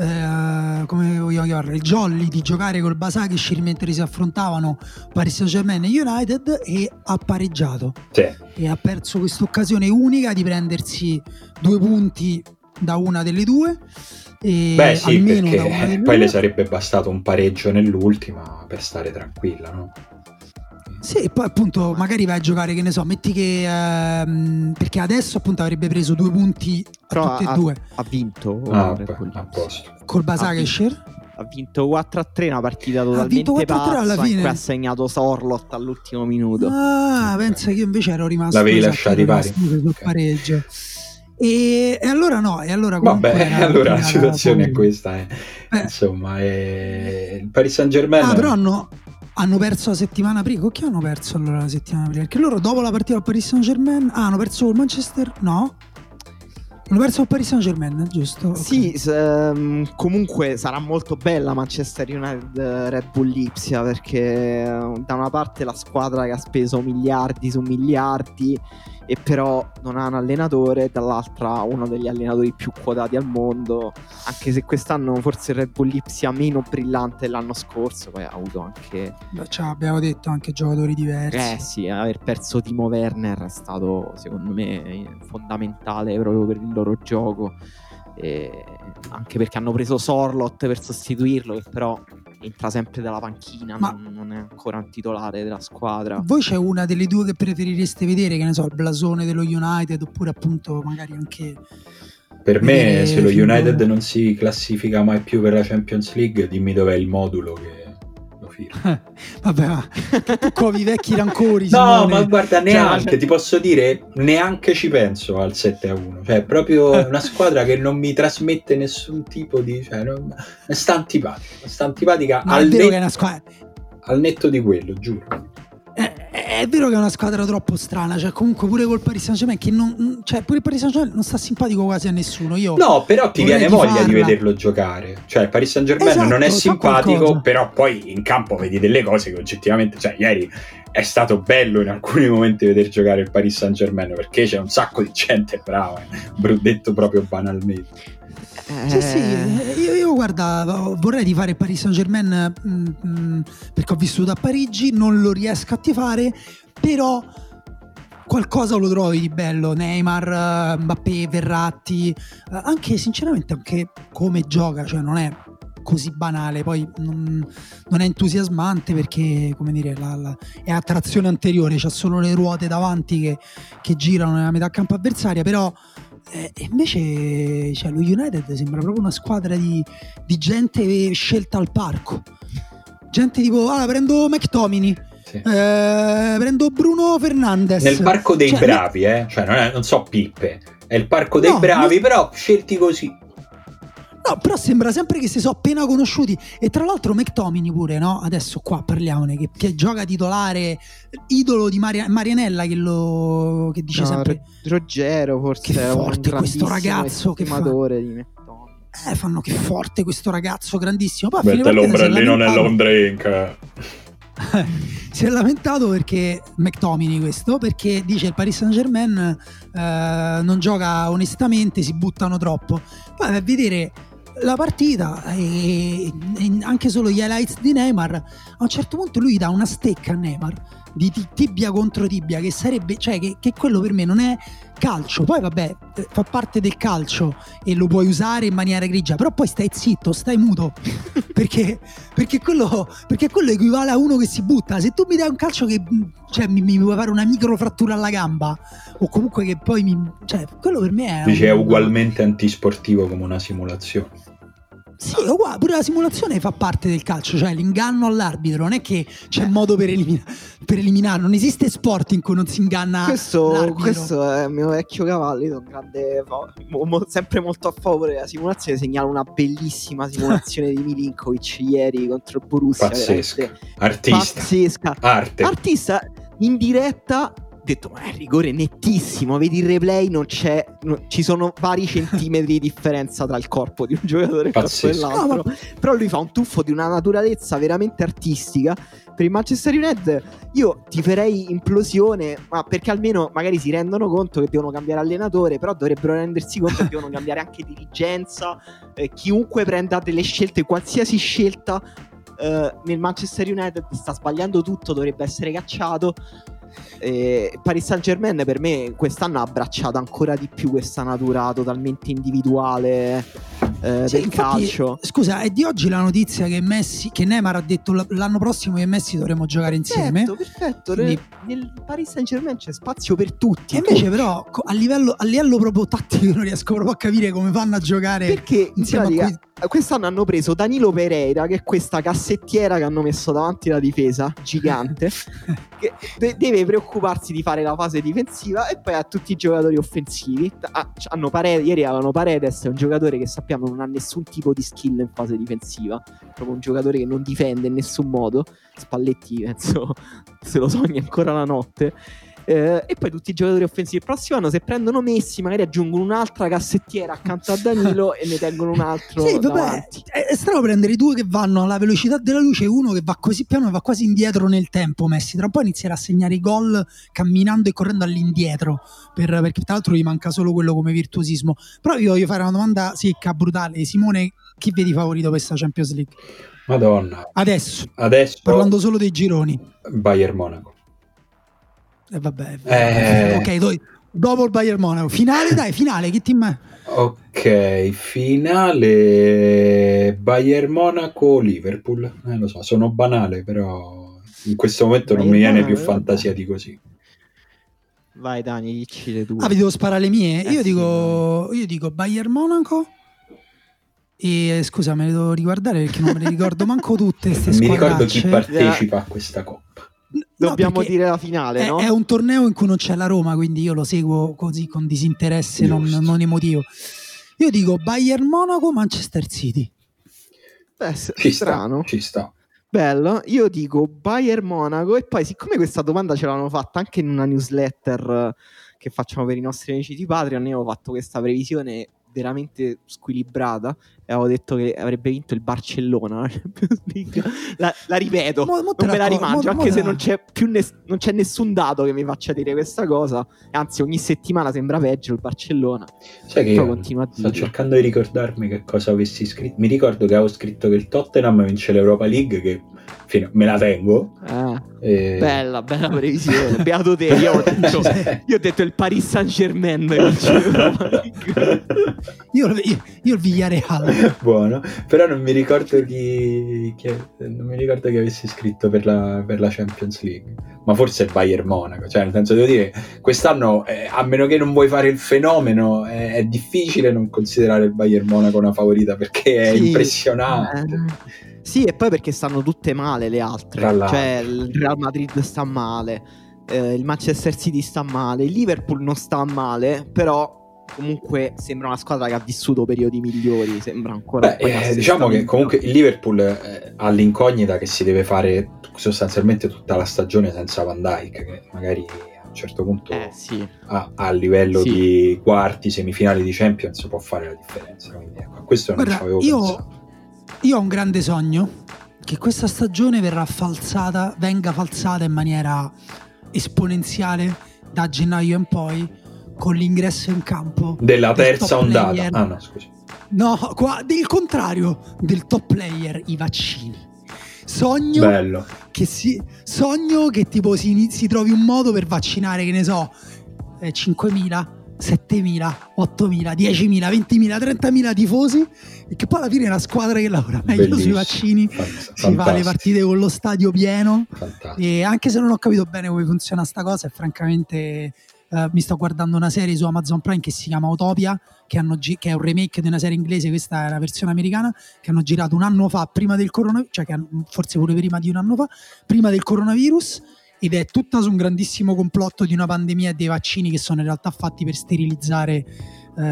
Eh, come voglio chiamarlo, il jolly di giocare col Başakşehir mentre si affrontavano Paris Saint-Germain e United, e ha pareggiato, sì, e ha perso questa occasione unica di prendersi due punti da una delle due. E beh sì, almeno perché da una delle poi due. Le sarebbe bastato un pareggio nell'ultima per stare tranquilla, no? Sì, e poi appunto magari vai a giocare, che ne so, metti che ehm, perché adesso appunto avrebbe preso due punti a però tutte ha, e due. Ha vinto ah, beh, col Başakşehir. Ha vinto quattro a tre, una partita totalmente pazza alla fine. Poi ha segnato Sorlot all'ultimo minuto. Ah, okay. Pensa che io invece ero rimasto L'avevi lasciati pari sul pareggio. E, e allora no, e allora comunque vabbè, era, allora era, la situazione era, è questa, eh. Eh. Insomma, eh, il Paris Saint-Germain ah, però no, hanno perso la settimana prima. Chi hanno perso allora la settimana prima? Perché loro dopo la partita al Paris Saint-Germain ah, hanno perso col Manchester? No, hanno perso al Paris Saint-Germain, giusto? Okay. Sì, se, comunque sarà molto bella Manchester United Red Bull Lipsia, perché da una parte la squadra che ha speso miliardi su miliardi e però non ha un allenatore, dall'altra uno degli allenatori più quotati al mondo, anche se quest'anno forse il Red Bull Lipsia meno brillante l'anno scorso, poi ha avuto anche, cioè, abbiamo detto anche giocatori diversi. Eh sì, aver perso Timo Werner è stato secondo me fondamentale proprio per il loro gioco, e anche perché hanno preso Sorloth per sostituirlo, che però entra sempre dalla panchina, ma non, non è ancora un titolare della squadra. Voi c'è una delle due che preferireste vedere, che ne so, il blasone dello United, oppure appunto magari anche... Per me, se lo United non si classifica mai più per la Champions League, dimmi dov'è il modulo che... Vabbè, ma tu covi vecchi rancori. No, Simone. Ma guarda, neanche, cioè... ti posso dire, neanche ci penso al sette a uno. Cioè, proprio una squadra che non mi trasmette nessun tipo di... Cioè, non... sta antipatica, sta antipatica al, è vero netto, che è una squadra... al netto di quello, giuro. È vero che è una squadra troppo strana, cioè comunque pure col Paris Saint-Germain che non, cioè pure il Paris Saint-Germain non sta simpatico quasi a nessuno. Io no, però ti viene voglia farla. Di vederlo giocare, cioè il Paris Saint-Germain, esatto, non è simpatico, però poi in campo vedi delle cose che oggettivamente, cioè ieri è stato bello in alcuni momenti vedere giocare il Paris Saint-Germain, perché c'è un sacco di gente brava, eh, detto proprio banalmente. Eh... Sì, sì, io, io guarda, vorrei di fare Paris Saint-Germain, mh, mh, perché ho vissuto a Parigi, non lo riesco a tifare, però qualcosa lo trovi di bello. Neymar, Mbappé, Verratti, anche sinceramente anche come gioca, cioè non è così banale, poi non, non è entusiasmante perché, come dire, la, la, è a trazione anteriore, c'ha solo le ruote davanti che, che girano nella metà campo avversaria, però eh, invece cioè, lo United sembra proprio una squadra di, di gente scelta al parco, gente tipo, ah prendo McTominay, sì. eh, prendo Bruno Fernandes nel parco dei cioè, bravi, eh? Cioè, non, è, non so pippe, è il parco dei no, bravi non... però scelti così. No, però sembra sempre che si sono appena conosciuti. E tra l'altro McTominay pure, no? Adesso qua parliamone, che, che gioca titolare, idolo di Maria, Marianella, che lo che dice no, sempre Ruggero, forse che è forte un questo ragazzo, che amatore di McTominay. Eh, fanno che forte questo ragazzo, grandissimo. Poi mette l'ombrellino nell'home drink. Si è lamentato perché McTominay questo, perché dice il Paris Saint-Germain eh, non gioca onestamente, si buttano troppo. Poi a vedere la partita e, e anche solo gli highlights di Neymar, a un certo punto lui dà una stecca a Neymar di tibia contro tibia, che sarebbe, cioè che, che quello per me non è calcio, poi vabbè fa parte del calcio e lo puoi usare in maniera grigia, però poi stai zitto, stai muto perché, perché, quello, perché quello equivale a uno che si butta. Se tu mi dai un calcio che cioè, mi, mi vuoi fare una microfrattura alla gamba o comunque che poi mi, cioè quello per me è, dice, un... è ugualmente antisportivo come una simulazione. Sì, pure la simulazione fa parte del calcio, cioè l'inganno all'arbitro, non è che c'è modo per, elimina- per eliminare, non esiste sport in cui non si inganna questo, l'arbitro. Questo è il mio vecchio cavallo, grande, sempre molto a favore della simulazione, segnala una bellissima simulazione di Milinkovic ieri contro Borussia. Pazzesca, artista, pazzesca. Arte. Artista in diretta. Detto, ma è rigore nettissimo, vedi il replay, non c'è, non, ci sono vari centimetri di differenza tra il corpo di un giocatore e l'altro, no, però lui fa un tuffo di una naturalezza veramente artistica. Per il Manchester United io tiferei implosione, ma perché almeno magari si rendono conto che devono cambiare allenatore, però dovrebbero rendersi conto che devono cambiare anche dirigenza, eh, chiunque prenda delle scelte, qualsiasi scelta eh, nel Manchester United sta sbagliando tutto, dovrebbe essere cacciato. Eh, Paris Saint-Germain per me quest'anno ha abbracciato ancora di più questa natura totalmente individuale eh, sì, del infatti, calcio. Scusa, è di oggi la notizia che Messi, che Neymar ha detto l'anno prossimo che Messi dovremo giocare insieme. Perfetto, perfetto. Quindi... nel Paris Saint-Germain c'è spazio per tutti. E invece, tutti. Però, a livello, a livello proprio tattico, non riesco proprio a capire come vanno a giocare. Perché insieme in pratica, a que... quest'anno hanno preso Danilo Pereira, che è questa cassettiera che hanno messo davanti la difesa, gigante, che de- deve preoccuparsi di fare la fase difensiva, e poi a tutti i giocatori offensivi ah, hanno Paredes, ieri avevano Paredes, è un giocatore che sappiamo non ha nessun tipo di skill in fase difensiva, proprio un giocatore che non difende in nessun modo. Spalletti penso se lo sogna ancora la notte, eh, e poi tutti i giocatori offensivi il prossimo anno, se prendono Messi, magari aggiungono un'altra cassettiera accanto a Danilo e ne tengono un altro. Sì, vabbè, è, è strano prendere i due che vanno alla velocità della luce e uno che va così piano e va quasi indietro nel tempo. Messi tra un po' inizierà a segnare i gol camminando e correndo all'indietro, per, perché tra l'altro gli manca solo quello come virtuosismo. Però io voglio fare una domanda secca, brutale. Simone, chi vedi favorito questa Champions League? Madonna. Adesso, adesso parlando solo dei gironi. Bayern Monaco. E eh, vabbè. Eh... Ok, doi, dopo il Bayern Monaco. Finale, dai, finale, che team? Ok, finale Bayern Monaco Liverpool. Eh, lo so, sono banale, però in questo momento Bayern non mi viene Monaco, più fantasia di così. Vai Dani, dici le tue. Ah, vi devo sparare le mie? Eh, io sì, dico io dico Bayern Monaco. E scusa, me le devo riguardare perché non me le ricordo manco tutte. Mi ricordo chi partecipa a questa coppa. No, dobbiamo dire la finale, è, no? È un torneo in cui non c'è la Roma, quindi io lo seguo così con disinteresse non, non emotivo. Io dico Bayern Monaco, Manchester City. Beh, ci strano. Sta, ci sta. Bello, io dico Bayern Monaco. E poi, siccome questa domanda ce l'hanno fatta anche in una newsletter che facciamo per i nostri amici di Patreon, io ho fatto questa previsione veramente squilibrata e avevo detto che avrebbe vinto il Barcellona. la, la ripeto, mo, mo non me la rimangio, anche mo se non c'è più ne- non c'è nessun dato che mi faccia dire questa cosa, anzi ogni settimana sembra peggio il Barcellona. Sai che io sto dire. cercando di ricordarmi che cosa avessi scritto. Mi ricordo che avevo scritto che il Tottenham vince l'Europa League, che fine, me la tengo. Ah, e... bella bella previsione. Beato te. Io ho detto, io ho detto il Paris Saint Germain vince l'Europa League. Io, io, io il Villarreal. Buono. Però non mi ricordo chi, chi non mi ricordo che avessi scritto per la, per la Champions League. Ma forse il Bayern Monaco. Cioè, nel senso, devo dire, quest'anno eh, a meno che non vuoi fare il fenomeno, eh, è difficile non considerare il Bayern Monaco una favorita, perché è sì, impressionante. Eh, sì, e poi perché stanno tutte male le altre. Cioè il Real Madrid sta male, eh, il Manchester City sta male, il Liverpool non sta male, però comunque sembra una squadra che ha vissuto periodi migliori, sembra ancora. Beh, eh, diciamo che comunque il Liverpool eh, ha l'incognita che si deve fare sostanzialmente tutta la stagione senza Van Dijk, che magari a un certo punto eh, sì. a, a livello sì. di quarti, semifinali di Champions può fare la differenza, quindi ecco, a questo non ci avevo io, pensato. Io ho un grande sogno che questa stagione verrà falsata, venga falsata in maniera esponenziale da gennaio in poi, con l'ingresso in campo della terza ondata player. Ah no, scusa. No, qua del contrario del top player, i vaccini. Sogno Bello. che si sogno che tipo si, si trovi un modo per vaccinare, che ne so, eh, cinquemila, settemila, ottomila, diecimila, ventimila, trentamila tifosi, e che poi alla fine è una squadra che lavora meglio Bellissimo. sui vaccini. Fantastico. Si fa le partite con lo stadio pieno. Fantastico. E anche se non ho capito bene come funziona sta cosa, è francamente Uh, mi sto guardando una serie su Amazon Prime che si chiama Utopia, che, hanno gi- che è un remake di una serie inglese, questa è la versione americana, che hanno girato un anno fa, prima del coronavirus, cioè che hanno, forse pure prima di un anno fa, prima del coronavirus, ed è tutta su un grandissimo complotto di una pandemia e dei vaccini che sono in realtà fatti per sterilizzare uh,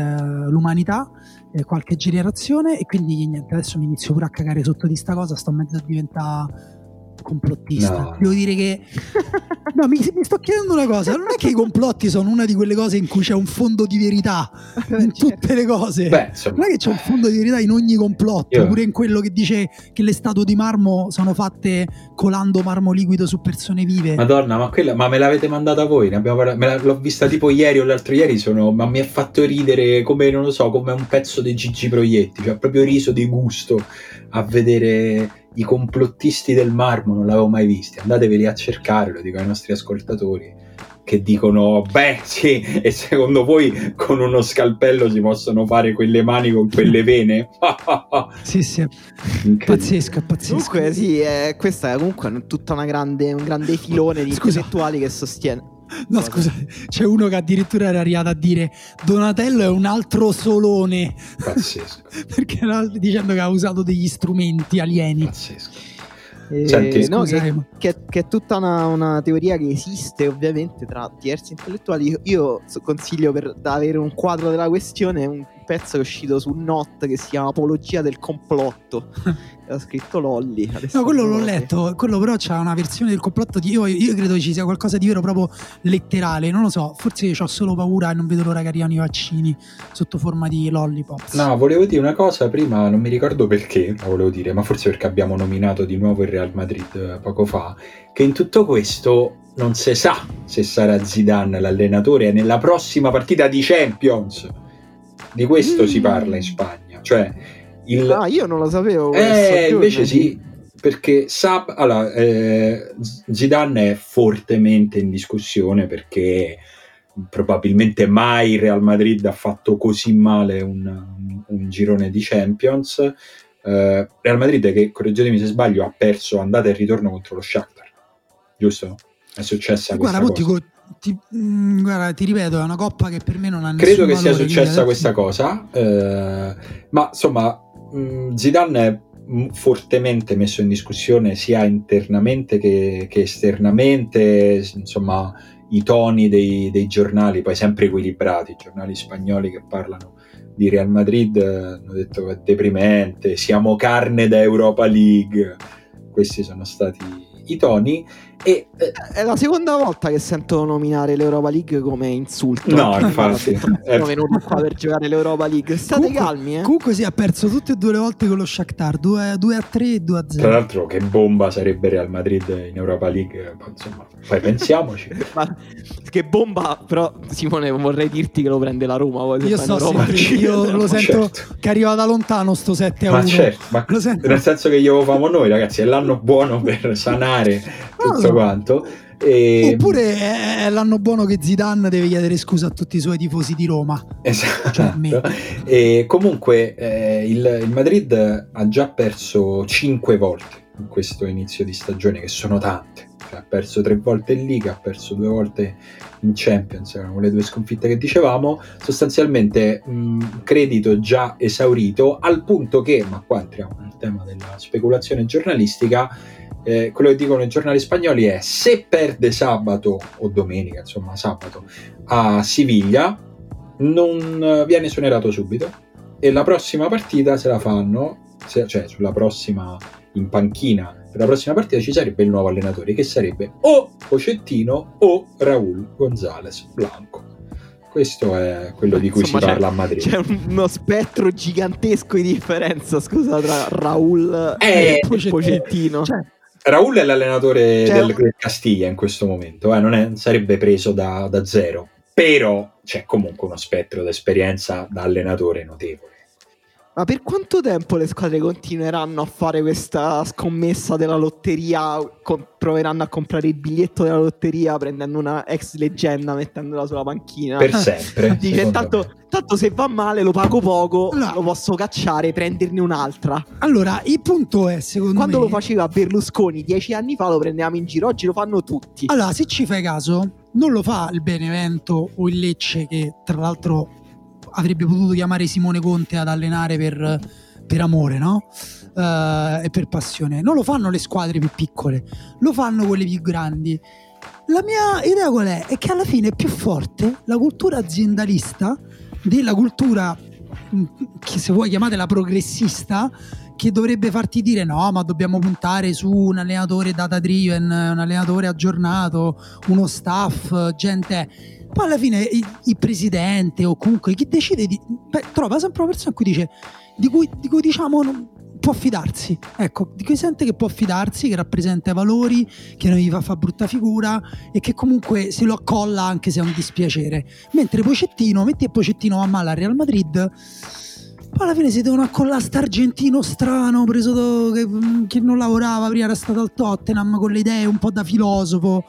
l'umanità, eh, qualche generazione, e quindi niente, adesso mi inizio pure a cagare sotto di sta cosa, sto mezzo a diventare complottista. No. Devo dire che no, mi, mi sto chiedendo una cosa, non è che i complotti sono una di quelle cose in cui c'è un fondo di verità in tutte le cose. Beh, insomma, non è che c'è un fondo di verità in ogni complotto, io... pure in quello che dice che le statue di marmo sono fatte colando marmo liquido su persone vive. Madonna, ma quella, ma me l'avete mandata voi, ne abbiamo parlato, me la, l'ho vista tipo ieri o l'altro ieri, sono, ma mi ha fatto ridere come, non lo so, come un pezzo di Gigi Proietti, cioè proprio riso di gusto a vedere i complottisti del marmo. Non l'avevo mai visti, andateveli a cercare, lo dico ai nostri ascoltatori, che dicono beh sì, e secondo voi con uno scalpello si possono fare quelle mani con quelle vene? Sì sì, pazzesco, pazzesco. Comunque sì, eh, questa è comunque tutta una grande, un grande filone di intellettuali che sostiene. No, scusa, c'è uno che addirittura era arrivato a dire Donatello è un altro solone. Pazzesco. Perché era dicendo che ha usato degli strumenti alieni. Pazzesco. Eh, Senti, no, che, che, che è tutta una, una teoria che esiste ovviamente tra diversi intellettuali. Io consiglio, per avere un quadro della questione, un pezzo che è uscito su Not che si chiama Apologia del complotto. Ha scritto Lolli. No, quello l'ho letto. Quello però c'ha una versione del complotto di... Io, io credo ci sia qualcosa di vero, proprio letterale. Non lo so, forse ho solo paura e non vedo l'ora che arrivano i vaccini sotto forma di lollipop. No, volevo dire una cosa prima, non mi ricordo perché la volevo dire, ma forse perché abbiamo nominato di nuovo il Real Madrid poco fa, che in tutto questo non si sa se sarà Zidane l'allenatore nella prossima partita di Champions. Di questo mm. si parla in Spagna, cioè il... Ah, io non lo sapevo. Eh, invece sì, perché Sab... allora, eh, Zidane è fortemente in discussione perché probabilmente mai il Real Madrid ha fatto così male un, un girone di Champions. Eh, Real Madrid che, correggetemi se sbaglio, ha perso andata e ritorno contro lo Shakhtar, giusto? È successa questa guarda, cosa. Ti, mh, guarda, ti ripeto, è una coppa che per me non ha nessun credo che valore, sia successa questa cosa, eh, ma insomma mh, Zidane è mh, fortemente messo in discussione sia internamente che, che esternamente, insomma i toni dei, dei giornali, poi sempre equilibrati, i giornali spagnoli che parlano di Real Madrid hanno detto che è deprimente, siamo carne da Europa League, questi sono stati i toni. E eh, è la seconda volta che sento nominare l'Europa League come insulto. No, infatti è venuto qua per giocare l'Europa League. State comunque, calmi eh. Comunque si è perso tutte e due le volte con lo Shakhtar, due a tre e due a zero. Tra l'altro che bomba sarebbe Real Madrid in Europa League, insomma, poi pensiamoci. Ma che bomba, però Simone vorrei dirti che lo prende la Roma. Io, so Roma, sì, io lo sento certo. Che arriva da lontano sto sette a uno. Ma certo, ma lo sento. Nel senso che glielo famo noi ragazzi, è l'anno buono per sanare tutto quanto. E... oppure è l'anno buono che Zidane deve chiedere scusa a tutti i suoi tifosi di Roma. Esatto. Cioè me. E comunque eh, il, il Madrid ha già perso cinque volte in questo inizio di stagione, che sono tante. Cioè, ha perso tre volte in Liga, ha perso due volte in Champions, erano le due sconfitte che dicevamo. Sostanzialmente mh, credito già esaurito, al punto che, ma qua entriamo nel tema della speculazione giornalistica. Eh, quello che dicono i giornali spagnoli è: se perde sabato o domenica, insomma sabato, a Siviglia non viene esonerato subito e la prossima partita se la fanno, se, cioè sulla prossima in panchina per la prossima partita ci sarebbe il nuovo allenatore, che sarebbe o Pochettino o Raul Gonzalez Blanco. Questo è quello di cui insomma, si parla a Madrid. C'è uno spettro gigantesco di differenza, scusa, tra Raul eh, e Pochettino. Cioè, Raul è l'allenatore cioè, del Castiglia in questo momento, eh, non è, sarebbe preso da, da zero, però c'è comunque uno spettro d'esperienza da allenatore notevole. Ma per quanto tempo le squadre continueranno a fare questa scommessa della lotteria, con, proveranno a comprare il biglietto della lotteria prendendo una ex leggenda, mettendola sulla panchina? Per sempre. Dice, tanto, tanto se va male lo pago poco, allora, lo posso cacciare, prenderne un'altra. Allora, il punto è, secondo quando me... Quando lo faceva Berlusconi dieci anni fa lo prendevamo in giro, oggi lo fanno tutti. Allora, se ci fai caso, non lo fa il Benevento o il Lecce, che tra l'altro... avrebbe potuto chiamare Simone Conte ad allenare per, per amore, no? Uh, e per passione. Non lo fanno le squadre più piccole, lo fanno quelle più grandi. La mia idea qual è? È che alla fine è più forte la cultura aziendalista della cultura che, se vuoi chiamatela progressista, che dovrebbe farti dire no, ma dobbiamo puntare su un allenatore data driven, un allenatore aggiornato, uno staff, gente... Poi alla fine il, il presidente o comunque chi decide di, beh, trova sempre una persona a cui dice di cui, di cui diciamo non, può fidarsi, ecco, di cui sente che può fidarsi, che rappresenta i valori, che non gli fa fa brutta figura e che comunque se lo accolla anche se è un dispiacere. Mentre Pochettino, metti Pochettino a male al Real Madrid, poi alla fine si devono accollare sta argentino strano preso do, che, che non lavorava prima, era stato al Tottenham con le idee un po' da filosofo.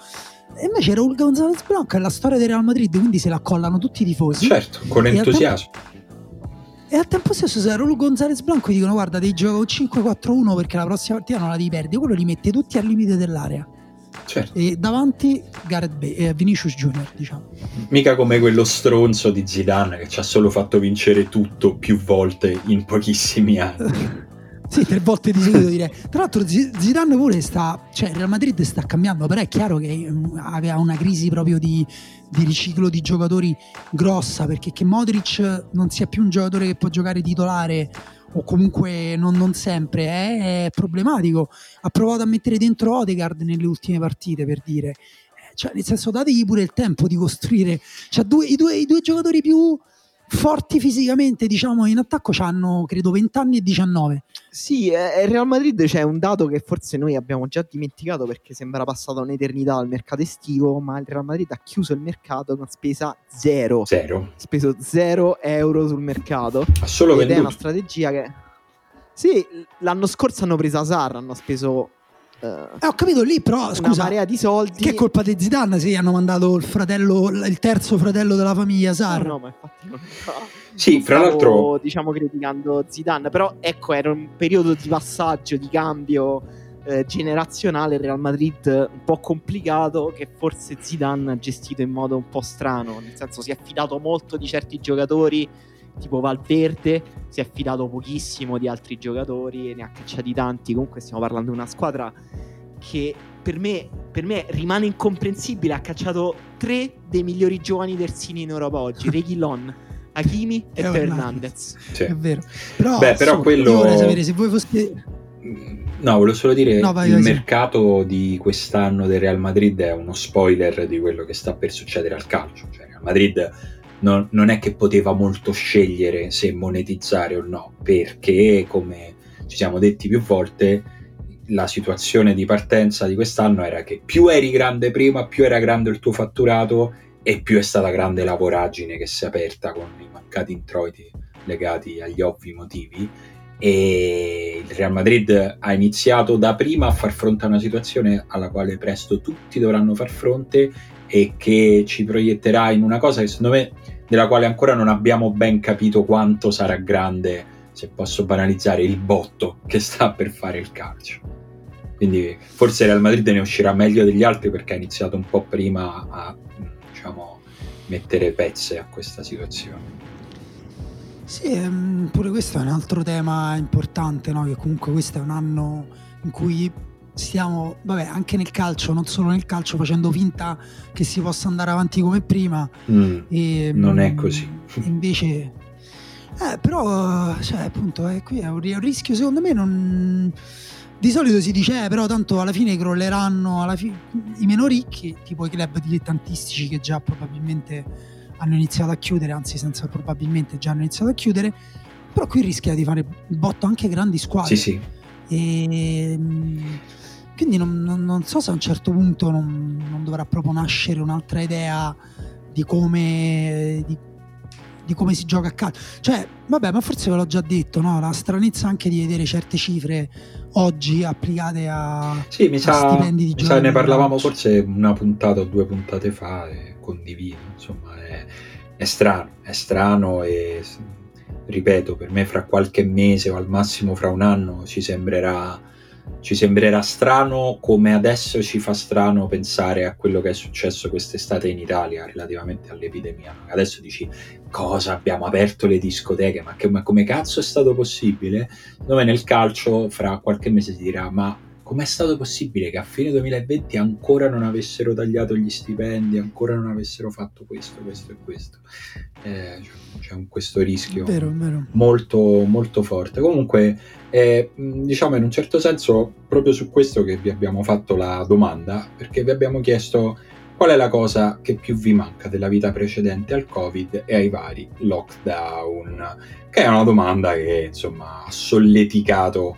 E invece Raul Gonzalez Blanco è la storia del Real Madrid, quindi se la collano tutti i tifosi. Certo, con entusiasmo. E al tempo, e al tempo stesso se Raul Gonzalez Blanco dicono guarda devi giocare cinque quattro uno perché la prossima partita non la devi perdere, quello li mette tutti al limite dell'area. Certo. E davanti Gareth Bale, eh, Vinicius Junior, diciamo. Mica come quello stronzo di Zidane che ci ha solo fatto vincere tutto più volte in pochissimi anni. Sì, tre volte di seguito direi. Tra l'altro Zidane pure sta, cioè Real Madrid sta cambiando, però è chiaro che aveva una crisi proprio di, di riciclo di giocatori grossa, perché che Modric non sia più un giocatore che può giocare titolare o comunque non, non sempre è, è problematico. Ha provato a mettere dentro Odegaard nelle ultime partite, per dire, cioè, nel senso, dategli pure il tempo di costruire, cioè, due, i, due, i due giocatori più forti fisicamente, diciamo, in attacco hanno credo venti anni e diciannove. Sì, eh, Real Madrid c'è un dato che forse noi abbiamo già dimenticato, perché sembra passata un'eternità al mercato estivo, ma il Real Madrid ha chiuso il mercato con spesa zero, zero. Speso zero euro sul mercato, ha solo ed venduto. È una strategia che sì, l'anno scorso hanno preso Hazard, hanno speso Uh, eh, ho capito lì, però scusa, una marea di soldi. Che colpa di Zidane se gli hanno mandato il fratello, il terzo fratello della famiglia Sarr? No, no, ma infatti non sì, non fra stavo, l'altro, diciamo, criticando Zidane, però ecco, era un periodo di passaggio, di cambio eh, generazionale Real Madrid un po' complicato, che forse Zidane ha gestito in modo un po' strano, nel senso si è affidato molto di certi giocatori tipo Valverde, si è affidato pochissimo di altri giocatori e ne ha cacciati tanti. Comunque stiamo parlando di una squadra che per me, per me rimane incomprensibile. Ha cacciato tre dei migliori giovani terzini in Europa oggi: Reguilon, Hakimi e Fernandez. Sì. È vero. Però, beh, però so, quello io vorrei sapere se voi foste... No, volevo solo dire no, vai, il vai, mercato sì. di quest'anno del Real Madrid è uno spoiler di quello che sta per succedere al calcio. Cioè Real Madrid Non, non è che poteva molto scegliere se monetizzare o no, perché, come ci siamo detti più volte, la situazione di partenza di quest'anno era che più eri grande prima, più era grande il tuo fatturato e più è stata grande la voragine che si è aperta con i mancati introiti legati agli ovvi motivi. E il Real Madrid ha iniziato da prima a far fronte a una situazione alla quale presto tutti dovranno far fronte e che ci proietterà in una cosa che secondo me, della quale ancora non abbiamo ben capito quanto sarà grande, se posso banalizzare, il botto che sta per fare il calcio. Quindi forse Real Madrid ne uscirà meglio degli altri perché ha iniziato un po' prima a, diciamo, mettere pezze a questa situazione. Sì, pure questo è un altro tema importante, no? Che comunque questo è un anno in cui stiamo, vabbè, anche nel calcio, non solo nel calcio, facendo finta che si possa andare avanti come prima. Mm, e, non è così. Invece, eh, però, cioè, appunto, eh, qui è un rischio, secondo me, non... Di solito si dice, eh, però tanto alla fine crolleranno alla fi... i meno ricchi, tipo i club dilettantistici che già probabilmente hanno iniziato a chiudere, anzi senza probabilmente già hanno iniziato a chiudere, però qui rischia di fare botto anche grandi squadre. Sì, sì. E... quindi non, non, non so se a un certo punto non, non dovrà proprio nascere un'altra idea di come di, di come si gioca a calcio. Cioè, vabbè, ma forse ve l'ho già detto, no? La stranezza anche di vedere certe cifre oggi applicate a, sì, mi a sa, stipendi di mi sa ne parlavamo forse una puntata o due puntate fa, eh, condivido, insomma, è, è strano, è strano e... Ripeto, per me fra qualche mese o al massimo fra un anno ci sembrerà, ci sembrerà strano, come adesso ci fa strano pensare a quello che è successo quest'estate in Italia relativamente all'epidemia. Adesso dici, cosa, abbiamo aperto le discoteche, ma, che, ma come cazzo è stato possibile? Dove nel calcio fra qualche mese si dirà, ma com'è stato possibile che a fine duemilaventi ancora non avessero tagliato gli stipendi, ancora non avessero fatto questo, questo e questo? Eh, c'è un, questo rischio vero, vero. molto molto forte. Comunque, eh, diciamo, in un certo senso proprio su questo che vi abbiamo fatto la domanda, perché vi abbiamo chiesto qual è la cosa che più vi manca della vita precedente al Covid e ai vari lockdown, che è una domanda che, insomma, ha solleticato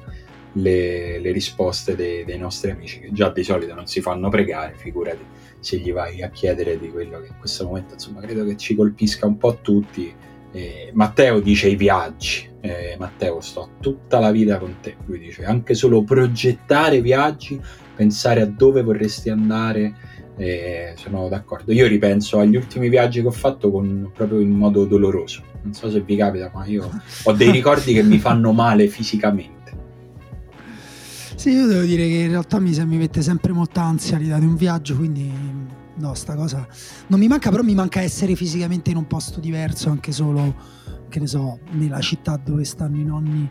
le, le risposte dei, dei nostri amici, che già di solito non si fanno pregare, figurati se gli vai a chiedere di quello che in questo momento, insomma, credo che ci colpisca un po' tutti. eh, Matteo dice i viaggi. eh, Matteo, sto tutta la vita con te. Lui dice anche solo progettare viaggi, pensare a dove vorresti andare. Eh, sono d'accordo. Io ripenso agli ultimi viaggi che ho fatto con, proprio in modo doloroso. Non so se vi capita, ma io ho dei ricordi che mi fanno male fisicamente. Sì, io devo dire che in realtà mi, mi mette sempre molta ansia l'idea di un viaggio, quindi no, sta cosa non mi manca, però mi manca essere fisicamente in un posto diverso, anche solo, che ne so, nella città dove stanno i nonni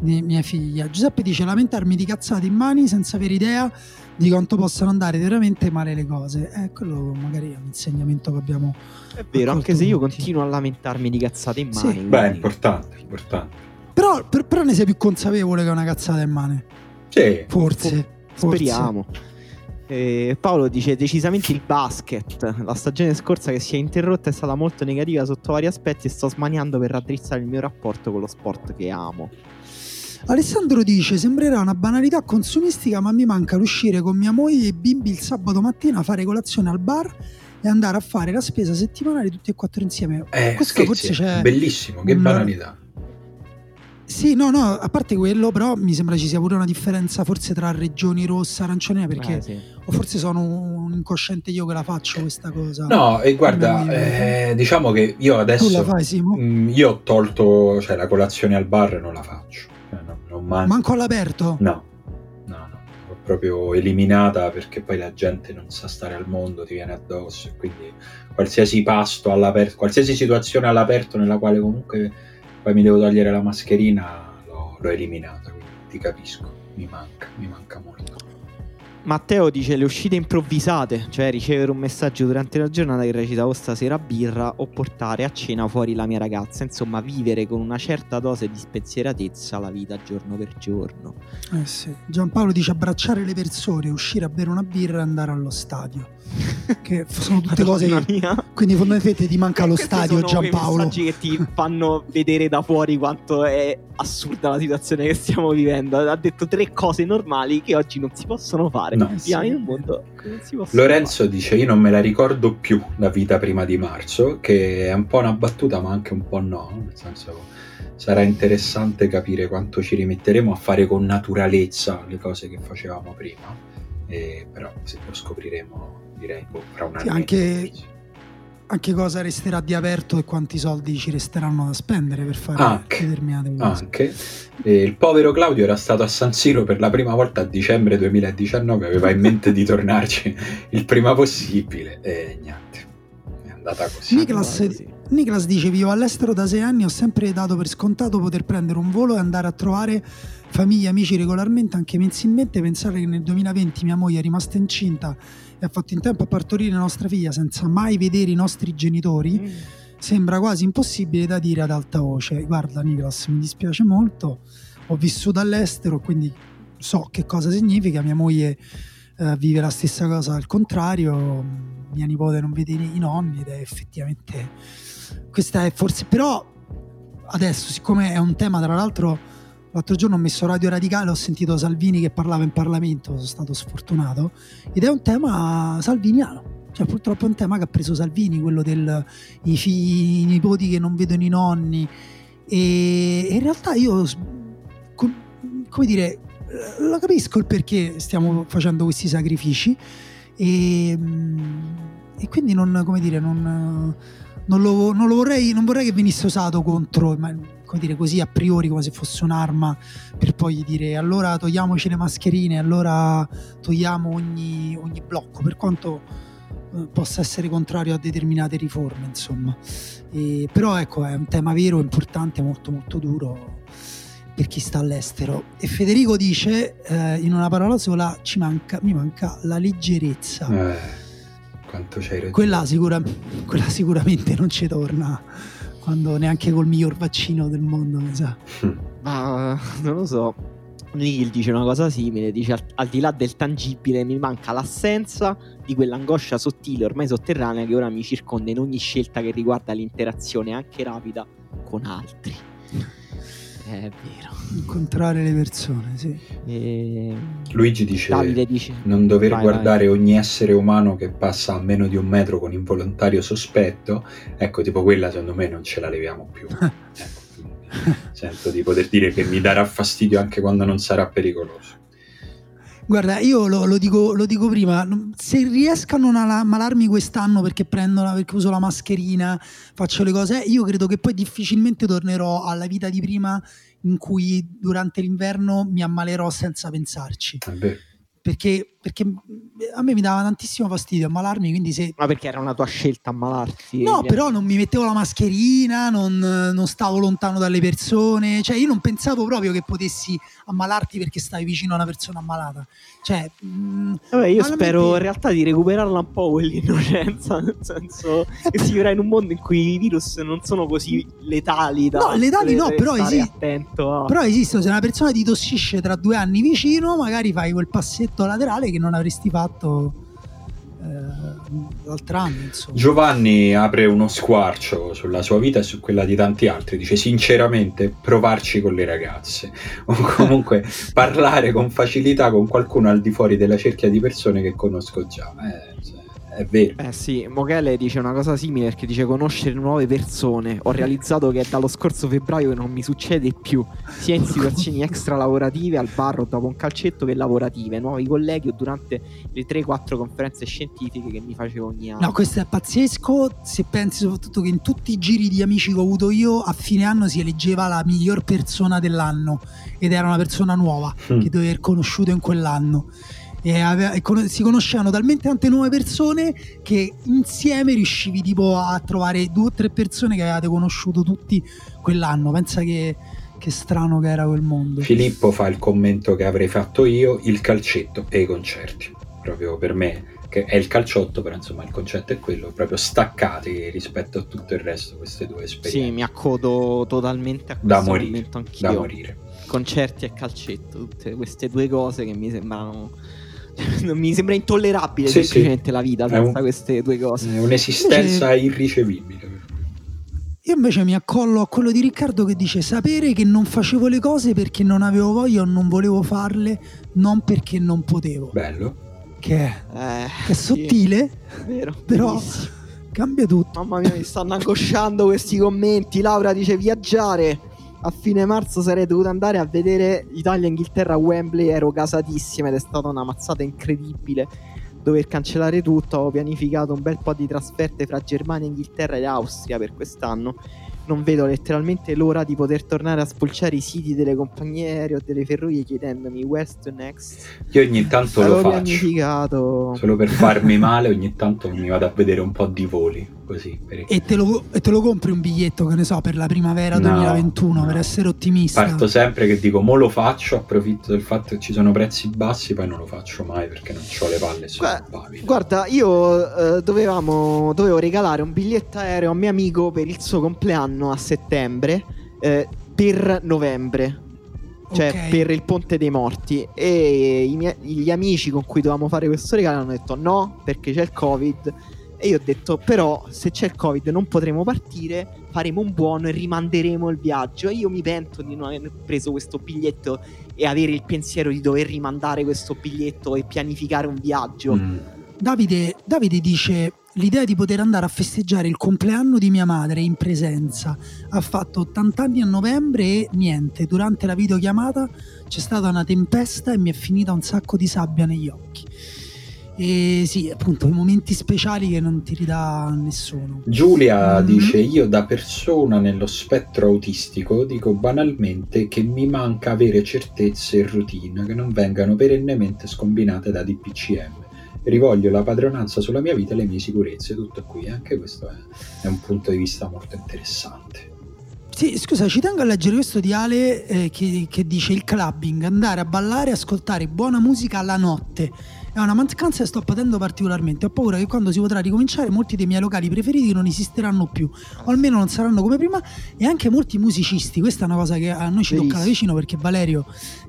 di mia figlia. Giuseppe dice: lamentarmi di cazzate in mani senza avere idea di quanto possano andare veramente male le cose. Eh, quello magari è un insegnamento che abbiamo. È vero, anche se io continuo a lamentarmi di cazzate in mani. Sì. Beh, è importante, importante. Però, per, però ne sei più consapevole che è una cazzata in mani. Sì. Forse. Forse. Speriamo. Eh, Paolo dice: decisamente il basket, la stagione scorsa che si è interrotta è stata molto negativa sotto vari aspetti e sto smaniando per raddrizzare il mio rapporto con lo sport che amo. Alessandro dice: sembrerà una banalità consumistica, ma mi manca l'uscire con mia moglie e i bimbi il sabato mattina, fare colazione al bar e andare a fare la spesa settimanale tutti e quattro insieme. Eh, questo forse c'è, bellissimo, che banalità. Sì, no, no, a parte quello, però mi sembra ci sia pure una differenza forse tra regioni rossa e arancione, perché eh, sì. o forse sono un incosciente io che la faccio questa cosa. No, e guarda, eh, diciamo che io adesso... Tu la fai, Simo? Mh, io ho tolto, cioè la colazione al bar non la faccio. Cioè, non, non man- Manco all'aperto? No, no, no, l'ho proprio eliminata perché poi la gente non sa stare al mondo, ti viene addosso, e quindi qualsiasi pasto all'aperto, qualsiasi situazione all'aperto nella quale comunque... poi mi devo togliere la mascherina, l'ho, l'ho eliminata, quindi ti capisco, mi manca, mi manca molto. Matteo dice: le uscite improvvisate, cioè ricevere un messaggio durante la giornata che recita o stasera birra o portare a cena fuori la mia ragazza, insomma vivere con una certa dose di spensieratezza la vita giorno per giorno. Eh sì. Giampaolo dice: abbracciare le persone, uscire a bere una birra e andare allo stadio, che sono tutte cose mia. Quindi fondamentalmente ti manca lo stadio, Giampaolo. Sono quei messaggi che ti fanno vedere da fuori quanto è assurda la situazione che stiamo vivendo. Ha detto tre cose normali che oggi non si possono fare. No. Mondo, Lorenzo fare. Dice: io non me la ricordo più la vita prima di marzo, che è un po' una battuta ma anche un po' no, nel senso, sarà interessante capire quanto ci rimetteremo a fare con naturalezza le cose che facevamo prima, e, però se lo scopriremo direi fra un anno. Sì, anche, anche cosa resterà di aperto e quanti soldi ci resteranno da spendere per fare anche, determinate cose. Anche. E il povero Claudio era stato a San Siro per la prima volta a dicembre duemiladiciannove, aveva in mente di tornarci il prima possibile e niente, è andata così. Niklas, Niklas dice: vivo all'estero da sei anni, ho sempre dato per scontato poter prendere un volo e andare a trovare famiglia e amici regolarmente anche mensilmente. Pensare che nel duemilaventi mia moglie è rimasta incinta e ha fatto in tempo a partorire la nostra figlia senza mai vedere i nostri genitori mm. sembra quasi impossibile, da dire ad alta voce. Guarda Niklas, mi dispiace molto, ho vissuto all'estero quindi so che cosa significa. Mia moglie eh, vive la stessa cosa al contrario, mia nipote non vede i nonni ed è effettivamente questa è forse, però adesso siccome è un tema, tra l'altro l'altro giorno ho messo Radio Radicale, ho sentito Salvini che parlava in Parlamento, sono stato sfortunato, ed è un tema salviniano. Cioè purtroppo è un tema che ha preso Salvini, quello del i figli, i nipoti che non vedono i nonni, e in realtà io com, come dire lo capisco il perché stiamo facendo questi sacrifici e, e quindi non come dire non, non, lo, non lo vorrei non vorrei che venisse usato contro, ma come dire così a priori, come se fosse un'arma, per poi dire allora togliamoci le mascherine, allora togliamo ogni, ogni blocco, per quanto possa essere contrario a determinate riforme, insomma. E, però ecco, è un tema vero, importante, molto molto duro per chi sta all'estero. E Federico dice eh, in una parola sola: ci manca, mi manca la leggerezza. Eh, quanto c'hai ragione. Quella, sicura, quella sicuramente non ci torna, quando neanche col miglior vaccino del mondo, mi sa. Ma non lo so. Neil dice una cosa simile, dice: al, al di là del tangibile mi manca l'assenza di quell'angoscia sottile ormai sotterranea che ora mi circonda in ogni scelta che riguarda l'interazione anche rapida con altri. È vero, incontrare le persone, sì. E... Luigi dice, Davide dice non dover vai, guardare vai. ogni essere umano che passa a meno di un metro con involontario sospetto. Ecco, tipo quella secondo me non ce la leviamo più. Ecco. Sento di poter dire che mi darà fastidio anche quando non sarà pericoloso. Guarda, io lo, lo, dico, lo dico prima, se riesco a non ammalarmi quest'anno perché prendo la, perché uso la mascherina, faccio le cose, io credo che poi difficilmente tornerò alla vita di prima in cui durante l'inverno mi ammalerò senza pensarci. Vabbè. Perché perché a me mi dava tantissimo fastidio ammalarmi, quindi se... Ma perché era una tua scelta ammalarti? No, però non mi mettevo la mascherina, non, non stavo lontano dalle persone, cioè io non pensavo proprio che potessi ammalarti perché stavi vicino a una persona ammalata, cioè... Vabbè, io spero in realtà di recuperarla un po' quell'innocenza, nel senso che si vivrà in un mondo in cui i virus non sono così letali da... No, letali no, però esiste, a... però esistono, se una persona ti tossisce tra due anni vicino, magari fai quel passetto laterale che non avresti fatto eh, l'altro anno, insomma. Giovanni apre uno squarcio sulla sua vita e su quella di tanti altri, dice: sinceramente provarci con le ragazze o comunque parlare con facilità con qualcuno al di fuori della cerchia di persone che conosco già. eh, cioè, è vero. Eh sì, Mochele dice una cosa simile, perché dice: conoscere nuove persone, ho realizzato che è dallo scorso febbraio che non mi succede più, sia in situazioni extra lavorative al bar o dopo un calcetto che lavorative, nuovi colleghi o durante le tre quattro conferenze scientifiche che mi facevo ogni anno. No, questo è pazzesco, se pensi soprattutto che in tutti i giri di amici che ho avuto io a fine anno si eleggeva la miglior persona dell'anno ed era una persona nuova mm. che dovevi aver conosciuto in quell'anno. E aveva, e con, si conoscevano talmente tante nuove persone che insieme riuscivi tipo a trovare due o tre persone che avevate conosciuto tutti quell'anno. Pensa che, che strano che era quel mondo. Filippo fa il commento che avrei fatto io: il calcetto e i concerti, proprio per me che è il calciotto, però insomma il concetto è quello, proprio staccati rispetto a tutto il resto, queste due esperienze. Sì, mi accodo totalmente a questo, da morire, anch'io. Da morire, concerti e calcetto, tutte queste due cose che mi sembrano... mi sembra intollerabile, sì, semplicemente sì. La vita senza un, queste due cose è un'esistenza invece irricevibile. Io invece mi accollo a quello di Riccardo che dice: sapere che non facevo le cose perché non avevo voglia o non volevo farle, non perché non potevo. Bello. Che è, eh, che è sottile, sì, vero, però bellissimo. Cambia tutto. Mamma mia, mi stanno angosciando questi commenti. Laura dice: viaggiare. A fine marzo sarei dovuta andare a vedere Italia-Inghilterra a Wembley, ero casatissima ed è stata una mazzata incredibile dover cancellare tutto. Avevo pianificato un bel po' di trasferte fra Germania, Inghilterra e Austria per quest'anno. Non vedo letteralmente l'ora di poter tornare a spulciare i siti delle compagnie aeree o delle ferrovie chiedendomi West Next. Io ogni tanto L'avevo lo faccio pianificato. Solo per farmi male ogni tanto mi vado a vedere un po' di voli così per... e, te lo, e te lo compri un biglietto, che ne so, per la primavera no, duemilaventuno no. Per essere ottimista parto sempre che dico: mo lo faccio, approfitto del fatto che ci sono prezzi bassi, poi non lo faccio mai perché non c'ho le palle. Sono Beh, guarda, io eh, dovevamo, dovevo regalare un biglietto aereo a un mio amico per il suo compleanno a settembre, eh, per novembre, cioè okay, per il Ponte dei Morti, e i miei, gli amici con cui dovevamo fare questo regalo hanno detto no perché c'è il Covid, e io ho detto però se c'è il Covid non potremo partire, faremo un buono e rimanderemo il viaggio, e io mi pento di non aver preso questo biglietto e avere il pensiero di dover rimandare questo biglietto e pianificare un viaggio. mm. Davide, Davide dice: l'idea di poter andare a festeggiare il compleanno di mia madre in presenza, ha fatto ottanta anni a novembre e niente, durante la videochiamata c'è stata una tempesta e mi è finita un sacco di sabbia negli occhi. E sì, appunto, i momenti speciali che non ti ridà nessuno. Giulia mm. dice: io da persona nello spettro autistico dico banalmente che mi manca avere certezze e routine che non vengano perennemente scombinate da D P C M. Rivoglio la padronanza sulla mia vita e le mie sicurezze. Tutto qui, anche questo è, è un punto di vista molto interessante. Sì, scusa, ci tengo a leggere questo di Ale eh, che, che dice: il clubbing, andare a ballare e ascoltare buona musica alla notte è una mancanza che sto patendo particolarmente. Ho paura che quando si potrà ricominciare molti dei miei locali preferiti non esisteranno più, o almeno non saranno come prima, e anche molti musicisti. Questa è una cosa che a noi ci tocca da vicino, perché Valerio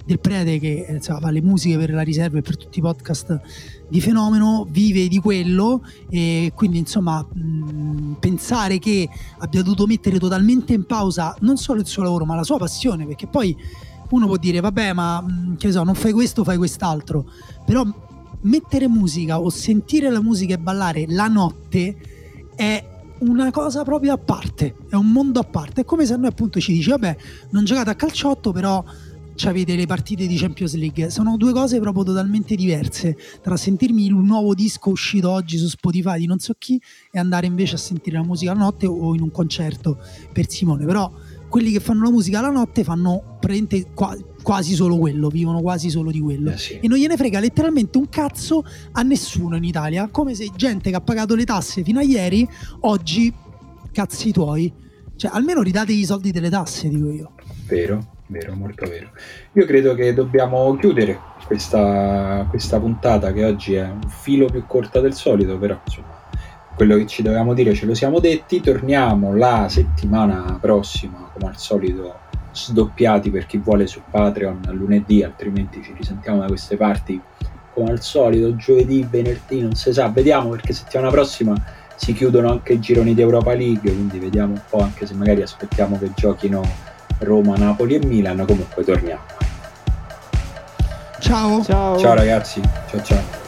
Del Prete, che insomma, fa le musiche per la Riserva e per tutti i podcast di Fenomeno, vive di quello, e quindi insomma mh, pensare che abbia dovuto mettere totalmente in pausa non solo il suo lavoro ma la sua passione, perché poi uno può dire vabbè ma mh, che so, non fai questo, fai quest'altro, però mettere musica o sentire la musica e ballare la notte è una cosa proprio a parte, è un mondo a parte. È come se a noi appunto ci dici vabbè non giocate a calciotto però c'avete le partite di Champions League. Sono due cose proprio totalmente diverse, tra sentirmi un nuovo disco uscito oggi su Spotify di non so chi e andare invece a sentire la musica la notte o in un concerto per Simone. Però quelli che fanno la musica la notte fanno praticamente qua, quasi solo quello, vivono quasi solo di quello, eh sì. E non gliene frega letteralmente un cazzo a nessuno in Italia, come se gente che ha pagato le tasse fino a ieri oggi cazzi tuoi, cioè almeno ridategli i soldi delle tasse, dico io. Vero, vero, molto vero. Io credo che dobbiamo chiudere questa, questa puntata, che oggi è un filo più corta del solito, però insomma quello che ci dovevamo dire ce lo siamo detti. Torniamo la settimana prossima come al solito sdoppiati, per chi vuole su Patreon a lunedì, altrimenti ci risentiamo da queste parti come al solito giovedì, venerdì, non si sa, vediamo, perché settimana prossima si chiudono anche i gironi di Europa League, quindi vediamo un po', anche se magari aspettiamo che giochino Roma, Napoli e Milano. Comunque torniamo. Ciao ciao, ciao ragazzi, ciao ciao.